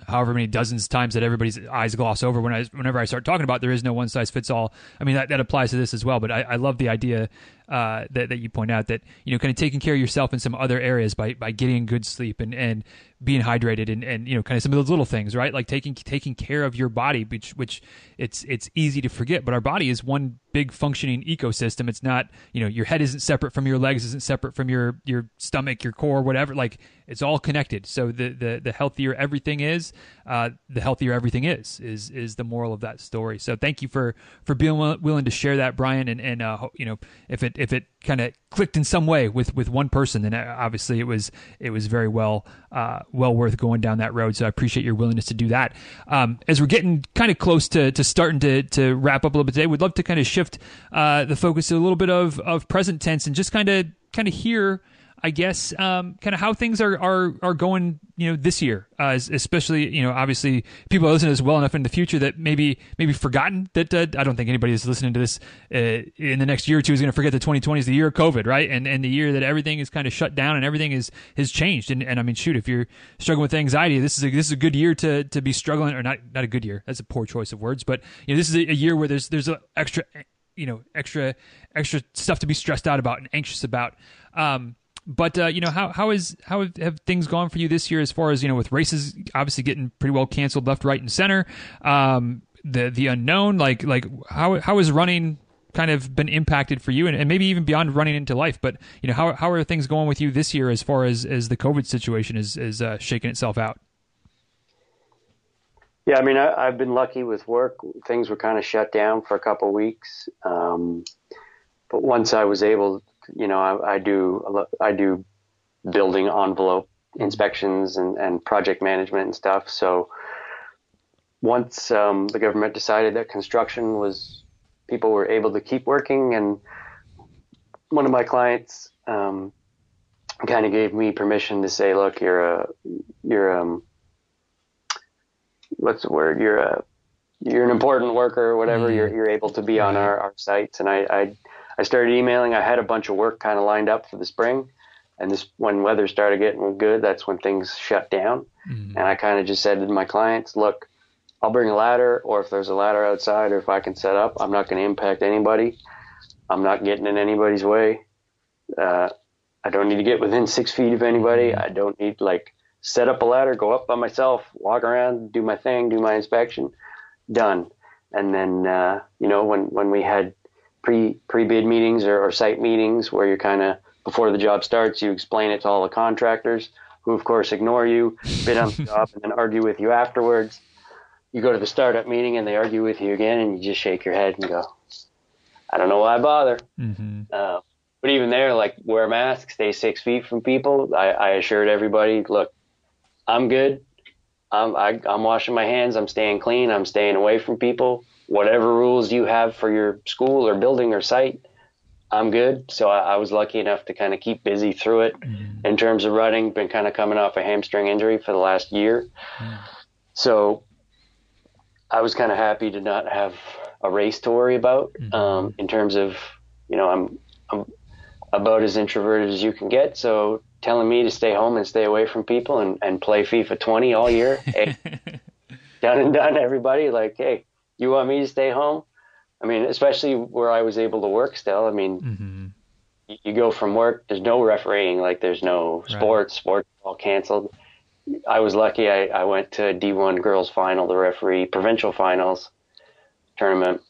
however many dozens of times that everybody's eyes gloss over when I, whenever I start talking about, there is no one size fits all. I mean, that, that applies to this as well, but I, I love the idea, uh, that, that you point out that, you know, kind of taking care of yourself in some other areas by, by getting good sleep and, and being hydrated and, and, you know, kind of some of those little things, right? Like taking, taking care of your body, which, which it's, it's easy to forget, but our body is one big functioning ecosystem. It's not, you know, your head isn't separate from your legs, isn't separate from your, your stomach, your core, whatever, like it's all connected. So the, the, the healthier everything is, uh, the healthier everything is, is, is the moral of that story. So thank you for, for being w- willing to share that, Brian. And, and, uh, you know, if it, if it kind of clicked in some way with, with one person, then obviously it was, it was very well, uh, well worth going down that road. So I appreciate your willingness to do that. Um, as we're getting kind of close to, to starting to, to wrap up a little bit today, we'd love to kind of shift, uh, the focus to a little bit of, of present tense and just kind of, kind of hear, I guess, um, kind of how things are, are, are going, you know, this year, uh, especially, you know, obviously people are listening to this well enough in the future that maybe, maybe forgotten that, uh, I don't think anybody that's listening to this, uh, in the next year or two is going to forget that twenty twenty is the year of COVID, right? And, and the year that everything is kind of shut down and everything is, has changed. And, and I mean, shoot, if you're struggling with anxiety, this is a, this is a good year to, to be struggling or not, not a good year. That's a poor choice of words, but you know, this is a, a year where there's, there's a extra, you know, extra, extra stuff to be stressed out about and anxious about. Um, But, uh, you know, how, how is, how have things gone for you this year as far as, you know, with races obviously getting pretty well canceled left, right, and center, um, the, the unknown, like, like how, how has running kind of been impacted for you and, and maybe even beyond running into life, but you know, how, how are things going with you this year as far as, as the COVID situation is, is, uh, shaking itself out? Yeah. I mean, I, I've been lucky with work. Things were kind of shut down for a couple of weeks. Um, but once I was able to, you know, I, I do, I do building envelope inspections and, and project management and stuff. So once um, the government decided that construction was, people were able to keep working. And one of my clients um, kind of gave me permission to say, look, you're a, you're, um, what's the word? You're a, you're an important worker or whatever. You're, you're able to be on our, our sites. And I, I, I started emailing. I had a bunch of work kind of lined up for the spring, and this when weather started getting good, that's when things shut down. Mm-hmm. And I kind of just said to my clients, "Look, I'll bring a ladder, or if there's a ladder outside, or if I can set up, I'm not going to impact anybody. I'm not getting in anybody's way. Uh, I don't need to get within six feet of anybody. Mm-hmm. I don't need like set up a ladder, go up by myself, walk around, do my thing, do my inspection, done. And then uh, you know when when we had pre pre-bid meetings or, or site meetings where you're kind of, before the job starts, you explain it to all the contractors who of course ignore you, bid on the job and then argue with you afterwards. You go to the startup meeting and they argue with you again and you just shake your head and go, I don't know why I bother. Mm-hmm. Uh, But even there, like, wear masks, stay six feet from people. I, I assured everybody, look, I'm good. I'm, I, I'm washing my hands. I'm staying clean. I'm staying away from people. Whatever rules you have for your school or building or site, I'm good. So I, I was lucky enough to kind of keep busy through it. Mm-hmm. In terms of running, been kind of coming off a hamstring injury for the last year. Mm-hmm. So I was kind of happy to not have a race to worry about. Mm-hmm. Um, in terms of, you know, I'm, I'm about as introverted as you can get. So telling me to stay home and stay away from people and, and play FIFA twenty all year, hey, done and done, everybody. Like, hey, you want me to stay home? I mean, especially where I was able to work still. I mean, mm-hmm. you, you go from work, there's no refereeing, like there's no sports, right. sports all canceled. I was lucky. I, I went to D one girls final, the referee provincial finals tournament.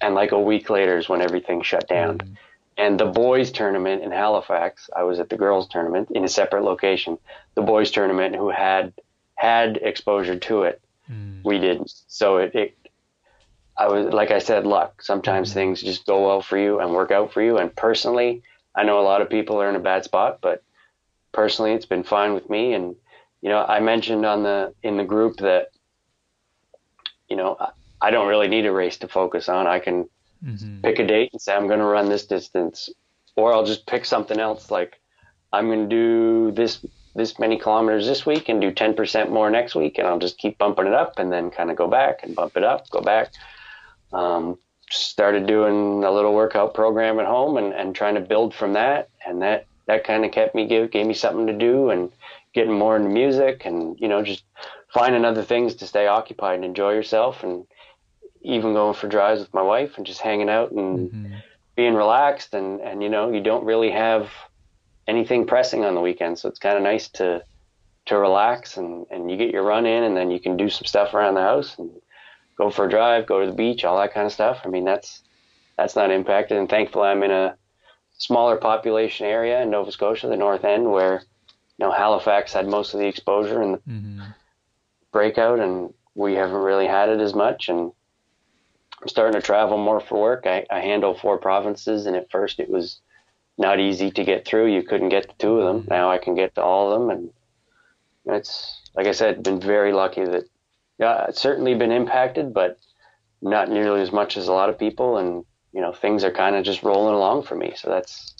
And like a week later is when everything shut down. Mm-hmm. And the boys tournament in Halifax, I was at the girls tournament in a separate location, the boys tournament who had had exposure to it. Mm. We didn't. So it, it, I was, like I said, luck. Sometimes mm. things just go well for you and work out for you. And personally, I know a lot of people are in a bad spot, but personally, it's been fine with me. And, you know, I mentioned on the, in the group that, you know, I, I don't really need a race to focus on. I can, Mm-hmm. pick a date and say, I'm going to run this distance, or I'll just pick something else. Like, I'm going to do this, this many kilometers this week and do ten percent more next week. And I'll just keep bumping it up and then kind of go back and bump it up, go back. Um, started doing a little workout program at home and, and trying to build from that. And that, that kind of kept me, give, gave me something to do and getting more into music and, you know, just finding other things to stay occupied and enjoy yourself. And even going for drives with my wife and just hanging out and mm-hmm. being relaxed. And, and, you know, you don't really have anything pressing on the weekend. So it's kind of nice to, to relax and, and you get your run in and then you can do some stuff around the house and go for a drive, go to the beach, all that kind of stuff. I mean, that's, that's not impacted. And thankfully I'm in a smaller population area in Nova Scotia, the north end, where, you know, Halifax had most of the exposure and the mm-hmm. breakout, and we haven't really had it as much. And I'm starting to travel more for work. I, I handle four provinces, and at first it was not easy to get through. You couldn't get to two of them. Now I can get to all of them, and it's, like I said, been very lucky that, yeah, it's certainly been impacted, but not nearly as much as a lot of people. And, you know, things are kind of just rolling along for me. So that's,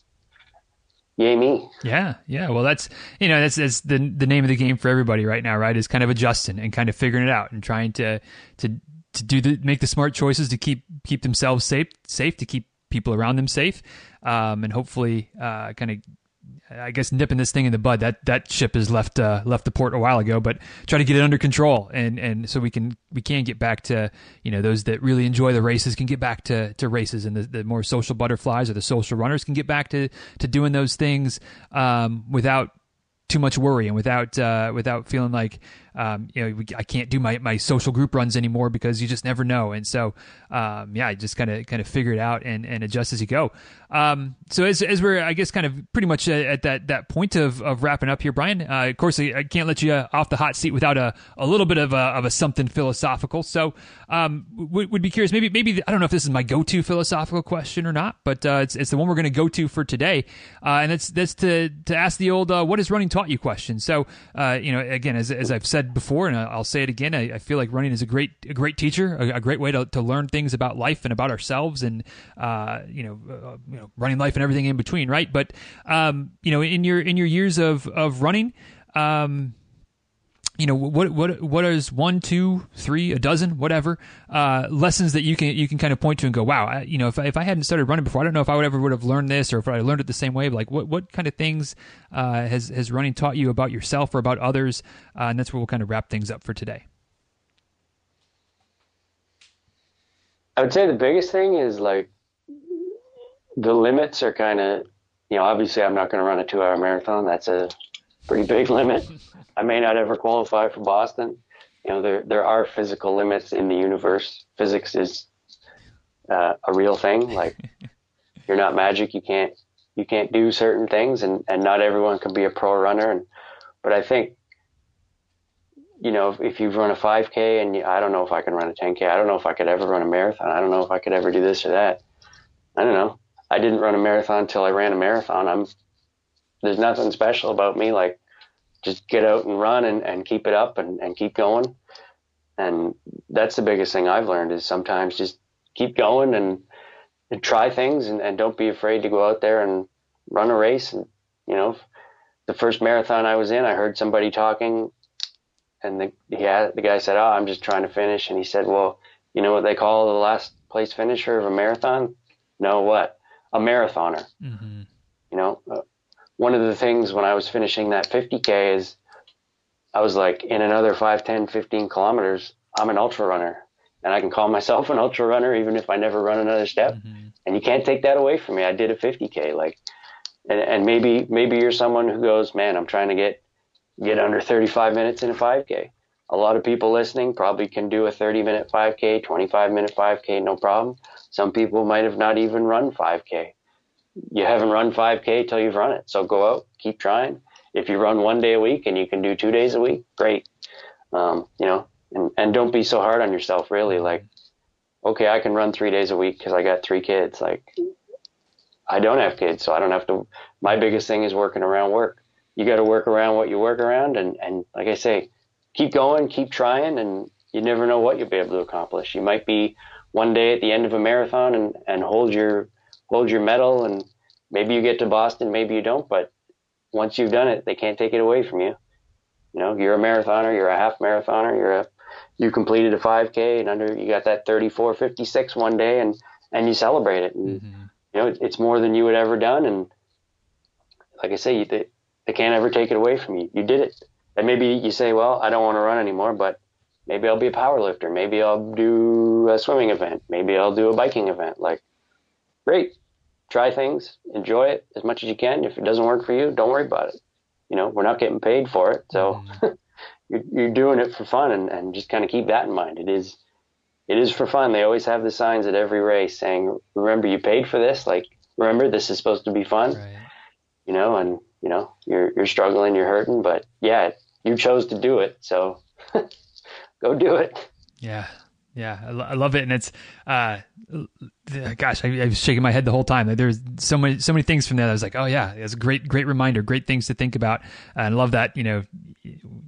yay me. Yeah. Yeah. Well, that's, you know, that's, that's the, the name of the game for everybody right now, right? Is kind of adjusting and kind of figuring it out and trying to, to, to do the, make the smart choices to keep, keep themselves safe, safe, to keep people around them safe. Um, and hopefully, uh, kind of, I guess, nipping this thing in the bud. That, that ship has left, uh, left the port a while ago, but try to get it under control. And, and so we can, we can get back to, you know, those that really enjoy the races can get back to, to races, and the, the more social butterflies or the social runners can get back to, to doing those things, um, without too much worry and without uh without feeling like um you know, I can't do my my social group runs anymore, because you just never know. And so um yeah, I just kind of kind of figure it out and and adjust as you go. Um so as as we're, I guess, kind of pretty much at that that point of of wrapping up here, Brian, uh of course I can't let you off the hot seat without a a little bit of a of a something philosophical. So um would would be curious, maybe maybe I don't know if this is my go-to philosophical question or not, but uh it's it's the one we're going to go to for today, uh and that's that's to to ask the old uh what is running talk you question. So, uh, you know, again, as, as I've said before, and I'll say it again, I, I feel like running is a great, a great teacher, a, a great way to, to learn things about life and about ourselves, and, uh, you know, uh, you know, running life and everything in between. Right. But, um, you know, in your, in your years of, of running, um, you know, what, what, what is one, two, three, a dozen, whatever, uh, lessons that you can, you can kind of point to and go, wow, I, you know, if I, if I hadn't started running before, I don't know if I would ever would have learned this, or if I learned it the same way. But like what, what kind of things, uh, has, has running taught you about yourself or about others? Uh, and that's where we'll kind of wrap things up for today. I would say the biggest thing is, like, the limits are kind of, you know, obviously I'm not going to run a two hour marathon. That's a pretty big limit. I may not ever qualify for Boston. You know, there there are physical limits in the universe. Physics is uh, a real thing. Like, you're not magic. You can't you can't do certain things, and, and not everyone can be a pro runner. And but I think, you know, if, if you've run a five K, and you, I don't know if I can run a ten K. I don't know if I could ever run a marathon. I don't know if I could ever do this or that. I don't know. I didn't run a marathon till I ran a marathon. I'm there's nothing special about me. Like, just get out and run and, and keep it up and, and keep going. And that's the biggest thing I've learned is sometimes just keep going and, and try things and, and don't be afraid to go out there and run a race. And, you know, the first marathon I was in, I heard somebody talking and the, yeah, the guy said, oh, I'm just trying to finish. And he said, well, you know what they call the last place finisher of a marathon? No, what? A marathoner. Mm-hmm. You know, uh, one of the things when I was finishing that fifty K is I was like, in another five, ten, fifteen kilometers, I'm an ultra runner, and I can call myself an ultra runner even if I never run another step. Mm-hmm. And you can't take that away from me. I did a fifty K. Like, and, and maybe, maybe you're someone who goes, man, I'm trying to get, get under thirty-five minutes in a five K. A lot of people listening probably can do a thirty minute five K, twenty-five minute five K, no problem. Some people might have not even run five K. You haven't run five K till you've run it. So go out, keep trying. If you run one day a week and you can do two days a week, great. Um, you know, and, and don't be so hard on yourself, really. Like, okay, I can run three days a week because I got three kids. Like, I don't have kids, so I don't have to. My biggest thing is working around work. You got to work around what you work around. And, and like I say, keep going, keep trying, and you never know what you'll be able to accomplish. You might be one day at the end of a marathon and, and hold your hold your medal, and maybe you get to Boston, maybe you don't, but once you've done it, they can't take it away from you. You know, you're a marathoner, you're a half marathoner, you're a you completed a five K, and under you got that thirty-four fifty-six one day, and and you celebrate it. And, mm-hmm. You know, it, it's more than you had ever done, and like I say, you, they, they can't ever take it away from you. You did it. And maybe you say, well, I don't want to run anymore, but maybe I'll be a power lifter. Maybe I'll do a swimming event. Maybe I'll do a biking event. Like, great. Try things. Enjoy it as much as you can. If it doesn't work for you, don't worry about it. You know, we're not getting paid for it. So mm. you're, you're doing it for fun, and, and just kind of keep that in mind. It is, it is for fun. They always have the signs at every race saying, remember you paid for this. Like, remember this is supposed to be fun, right. You know, and you know, you're, you're struggling, you're hurting, but yeah, you chose to do it. So go do it. Yeah. Yeah. I, lo- I love it. And it's, uh, gosh, I, I was shaking my head the whole time. There's so many, so many things from there that I was like, oh yeah, it's a great, great reminder, great things to think about. And I love that, you know,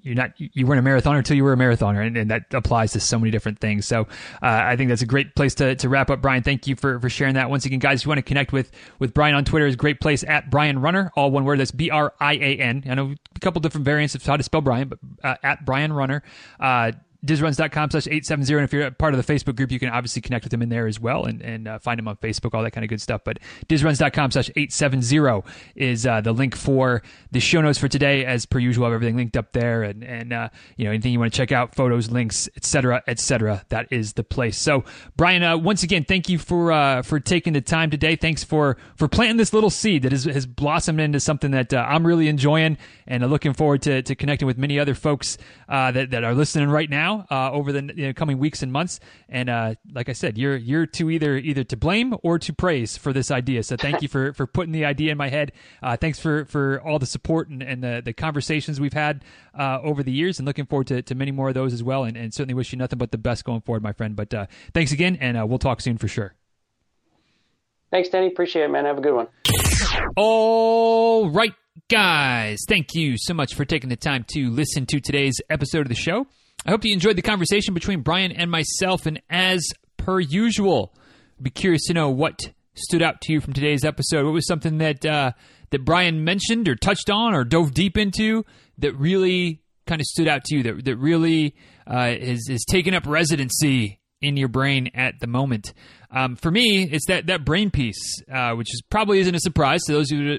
you're not, you weren't a marathoner until you were a marathoner, and, and that applies to so many different things. So, uh, I think that's a great place to, to wrap up. Brian, thank you for, for sharing that. Once again, guys, if you want to connect with, with Brian on Twitter, is a great place at Brian Runner, all one word. That's B R I A N. I know a couple different variants of how to spell Brian, but, uh, at Brian Runner, uh, dizruns.com slash 870. And if you're part of the Facebook group, you can obviously connect with him in there as well, and, and uh, find him on Facebook, all that kind of good stuff. But dizruns.com slash 870 is uh, the link for the show notes for today. As per usual, I have everything linked up there, and, and uh, you know, anything you want to check out, photos, links, et cetera, et cetera. That is the place. So Brian, uh, once again, thank you for, uh, for taking the time today. Thanks for, for planting this little seed that is, has blossomed into something that uh, I'm really enjoying, and uh, looking forward to, to connecting with many other folks uh, that, that are listening right now. Uh, over the you know, coming weeks and months, and uh, like I said, you're you're to either either to blame or to praise for this idea. So thank you for, for putting the idea in my head. Uh, thanks for, for all the support and, and the, the conversations we've had uh, over the years, and looking forward to, to many more of those as well. And, and certainly wish you nothing but the best going forward, my friend. But uh, thanks again, and uh, we'll talk soon for sure. Thanks, Denny. Appreciate it, man. Have a good one. All right, guys. Thank you so much for taking the time to listen to today's episode of the show. I hope you enjoyed the conversation between Brian and myself, and as per usual, I'd be curious to know what stood out to you from today's episode. What was something that uh, that Brian mentioned or touched on or dove deep into that really kind of stood out to you, that that really uh, is, is taking up residency in your brain at the moment? Um, for me, it's that, that brain piece, uh, which is, probably isn't a surprise to those who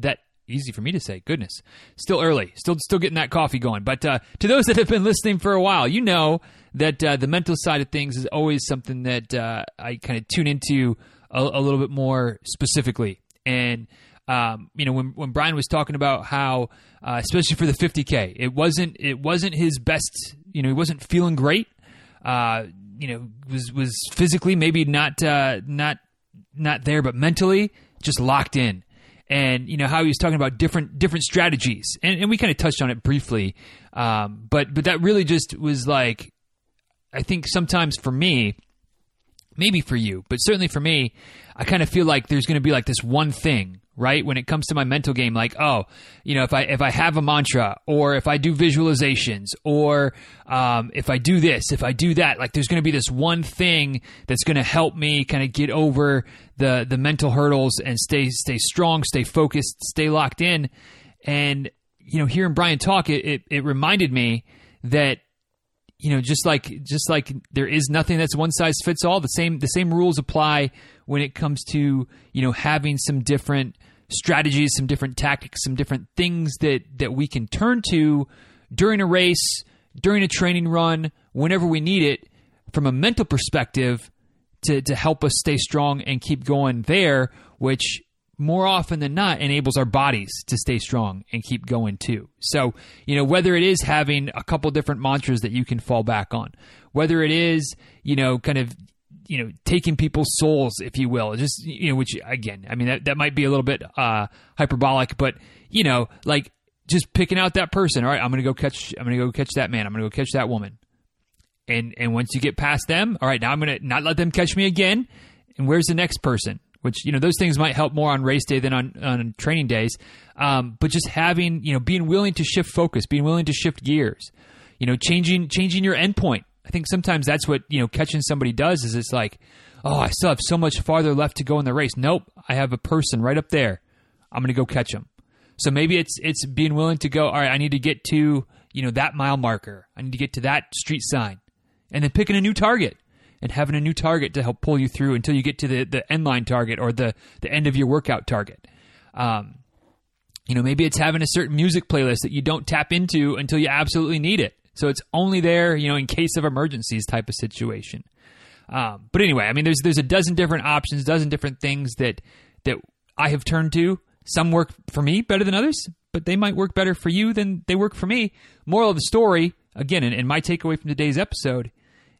that easy for me to say. Goodness. Still early. Still still getting that coffee going. But uh, to those that have been listening for a while, you know that uh, the mental side of things is always something that uh, I kind of tune into a, a little bit more specifically. And, um, you know, when when Brian was talking about how, uh, especially for the fifty K, it wasn't it wasn't his best, you know, he wasn't feeling great. Uh, you know, was was physically maybe not uh, not not there, but mentally just locked in. And, you know, how he was talking about different different strategies. And, and we kind of touched on it briefly. Um, but but that really just was like, I think sometimes for me, maybe for you, but certainly for me, I kind of feel like there's going to be like this one thing, right? When it comes to my mental game, like, oh, you know, if I, if I have a mantra, or if I do visualizations, or um, if I do this, if I do that, like there's going to be this one thing that's going to help me kind of get over the, the mental hurdles and stay, stay strong, stay focused, stay locked in. And, you know, hearing Brian talk, it, it, it reminded me that, you know, just like, just like there is nothing that's one size fits all, the same, the same rules apply when it comes to, you know, having some different strategies, some different tactics, some different things that, that we can turn to during a race, during a training run, whenever we need it from a mental perspective to, to help us stay strong and keep going there, which more often than not enables our bodies to stay strong and keep going too. So, you know, whether it is having a couple different mantras that you can fall back on, whether it is, you know, kind of, you know, taking people's souls, if you will, just, you know, which again, I mean, that, that might be a little bit uh, hyperbolic, but you know, like just picking out that person, all right, I'm going to go catch, I'm going to go catch that man. I'm going to go catch that woman. And, and once you get past them, all right, now I'm going to not let them catch me again. And where's the next person? Which, you know, those things might help more on race day than on, on training days. Um, but just having, you know, being willing to shift focus, being willing to shift gears, you know, changing, changing your endpoint. I think sometimes that's what, you know, catching somebody does is it's like, oh, I still have so much farther left to go in the race. Nope. I have a person right up there. I'm going to go catch them. So maybe it's, it's being willing to go, all right, I need to get to, you know, that mile marker. I need to get to that street sign, and then picking a new target. And having a new target to help pull you through until you get to the, the end line target or the, the end of your workout target. Um, you know, maybe it's having a certain music playlist that you don't tap into until you absolutely need it. So it's only there, you know, in case of emergencies type of situation. Um, but anyway, I mean, there's there's a dozen different options, dozen different things that that I have turned to. Some work for me better than others, but they might work better for you than they work for me. Moral of the story, again, and, and my takeaway from today's episode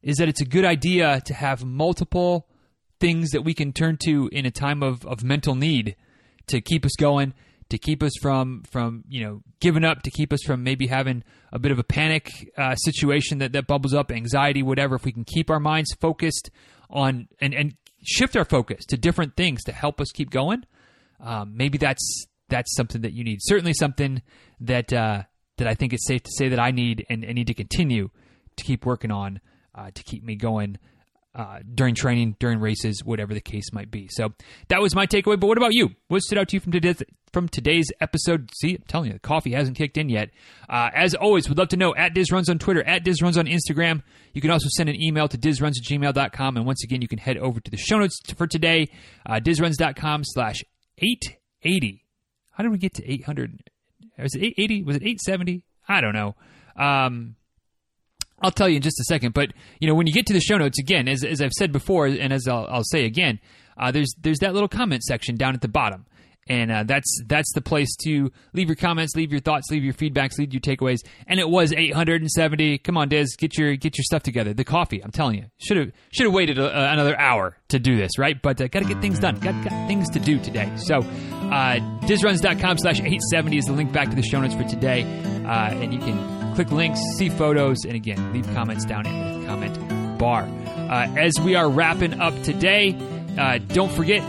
is that it's a good idea to have multiple things that we can turn to in a time of, of mental need to keep us going, to keep us from, from, you know, giving up, to keep us from maybe having a bit of a panic uh, situation that, that bubbles up, anxiety, whatever. If we can keep our minds focused on and, and shift our focus to different things to help us keep going, um, maybe that's that's something that you need. Certainly something that, uh, that I think it's safe to say that I need and, and need to continue to keep working on Uh, to keep me going uh, during training, during races, whatever the case might be. So that was my takeaway. But what about you? What stood out to you from today's, from today's episode? See, I'm telling you, the coffee hasn't kicked in yet. Uh, as always, we'd love to know. At Diz Runs on Twitter, at Diz Runs on Instagram. You can also send an email to diz runs at gmail dot com. And once again, you can head over to the show notes for today, uh, diz runs dot com slash eight eighty. How did we get to eight hundred? Was it eight eighty? Was it eight seventy? I don't know. Um... I'll tell you in just a second, but you know, when you get to the show notes, again, as, as I've said before, and as I'll, I'll say again, uh, there's there's that little comment section down at the bottom, and uh, that's that's the place to leave your comments, leave your thoughts, leave your feedbacks, leave your takeaways. And it was eight hundred seventy. Come on, Diz, get your get your stuff together. The coffee, I'm telling you, should have should have waited a, another hour to do this, right? But uh, got to get things done. Got, got things to do today. So, uh, diz runs dot com slash eight seventy is the link back to the show notes for today, uh, and you can click links, see photos, and again, leave comments down in the comment bar. Uh, as we are wrapping up today, uh, don't forget,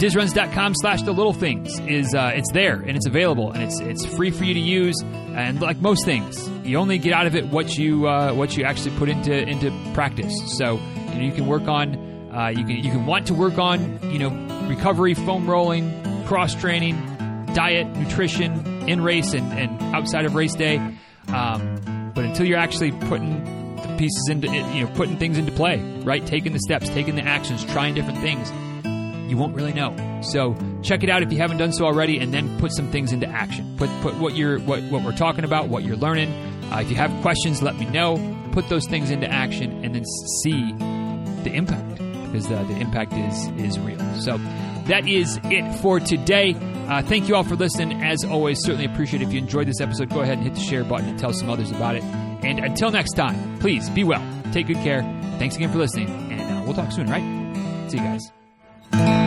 diz runs dot com slash the little things is uh, it's there and it's available and it's it's free for you to use. And like most things, you only get out of it what you uh, what you actually put into into practice. So you know you can work on uh, you can you can want to work on you know recovery, foam rolling, cross training, diet, nutrition, in race and, and outside of race day. Um, but until you're actually putting the pieces into it, you know, putting things into play, right? Taking the steps, taking the actions, trying different things, you won't really know. So check it out if you haven't done so already, and then put some things into action. Put put what you're what, what we're talking about, what you're learning. Uh, if you have questions, let me know. Put those things into action, and then see the impact, because the, the impact is is real. So that is it for today. Uh, thank you all for listening. As always, certainly appreciate it. If you enjoyed this episode, go ahead and hit the share button and tell some others about it. And until next time, please be well. Take good care. Thanks again for listening. And uh, we'll talk soon, right? See you guys.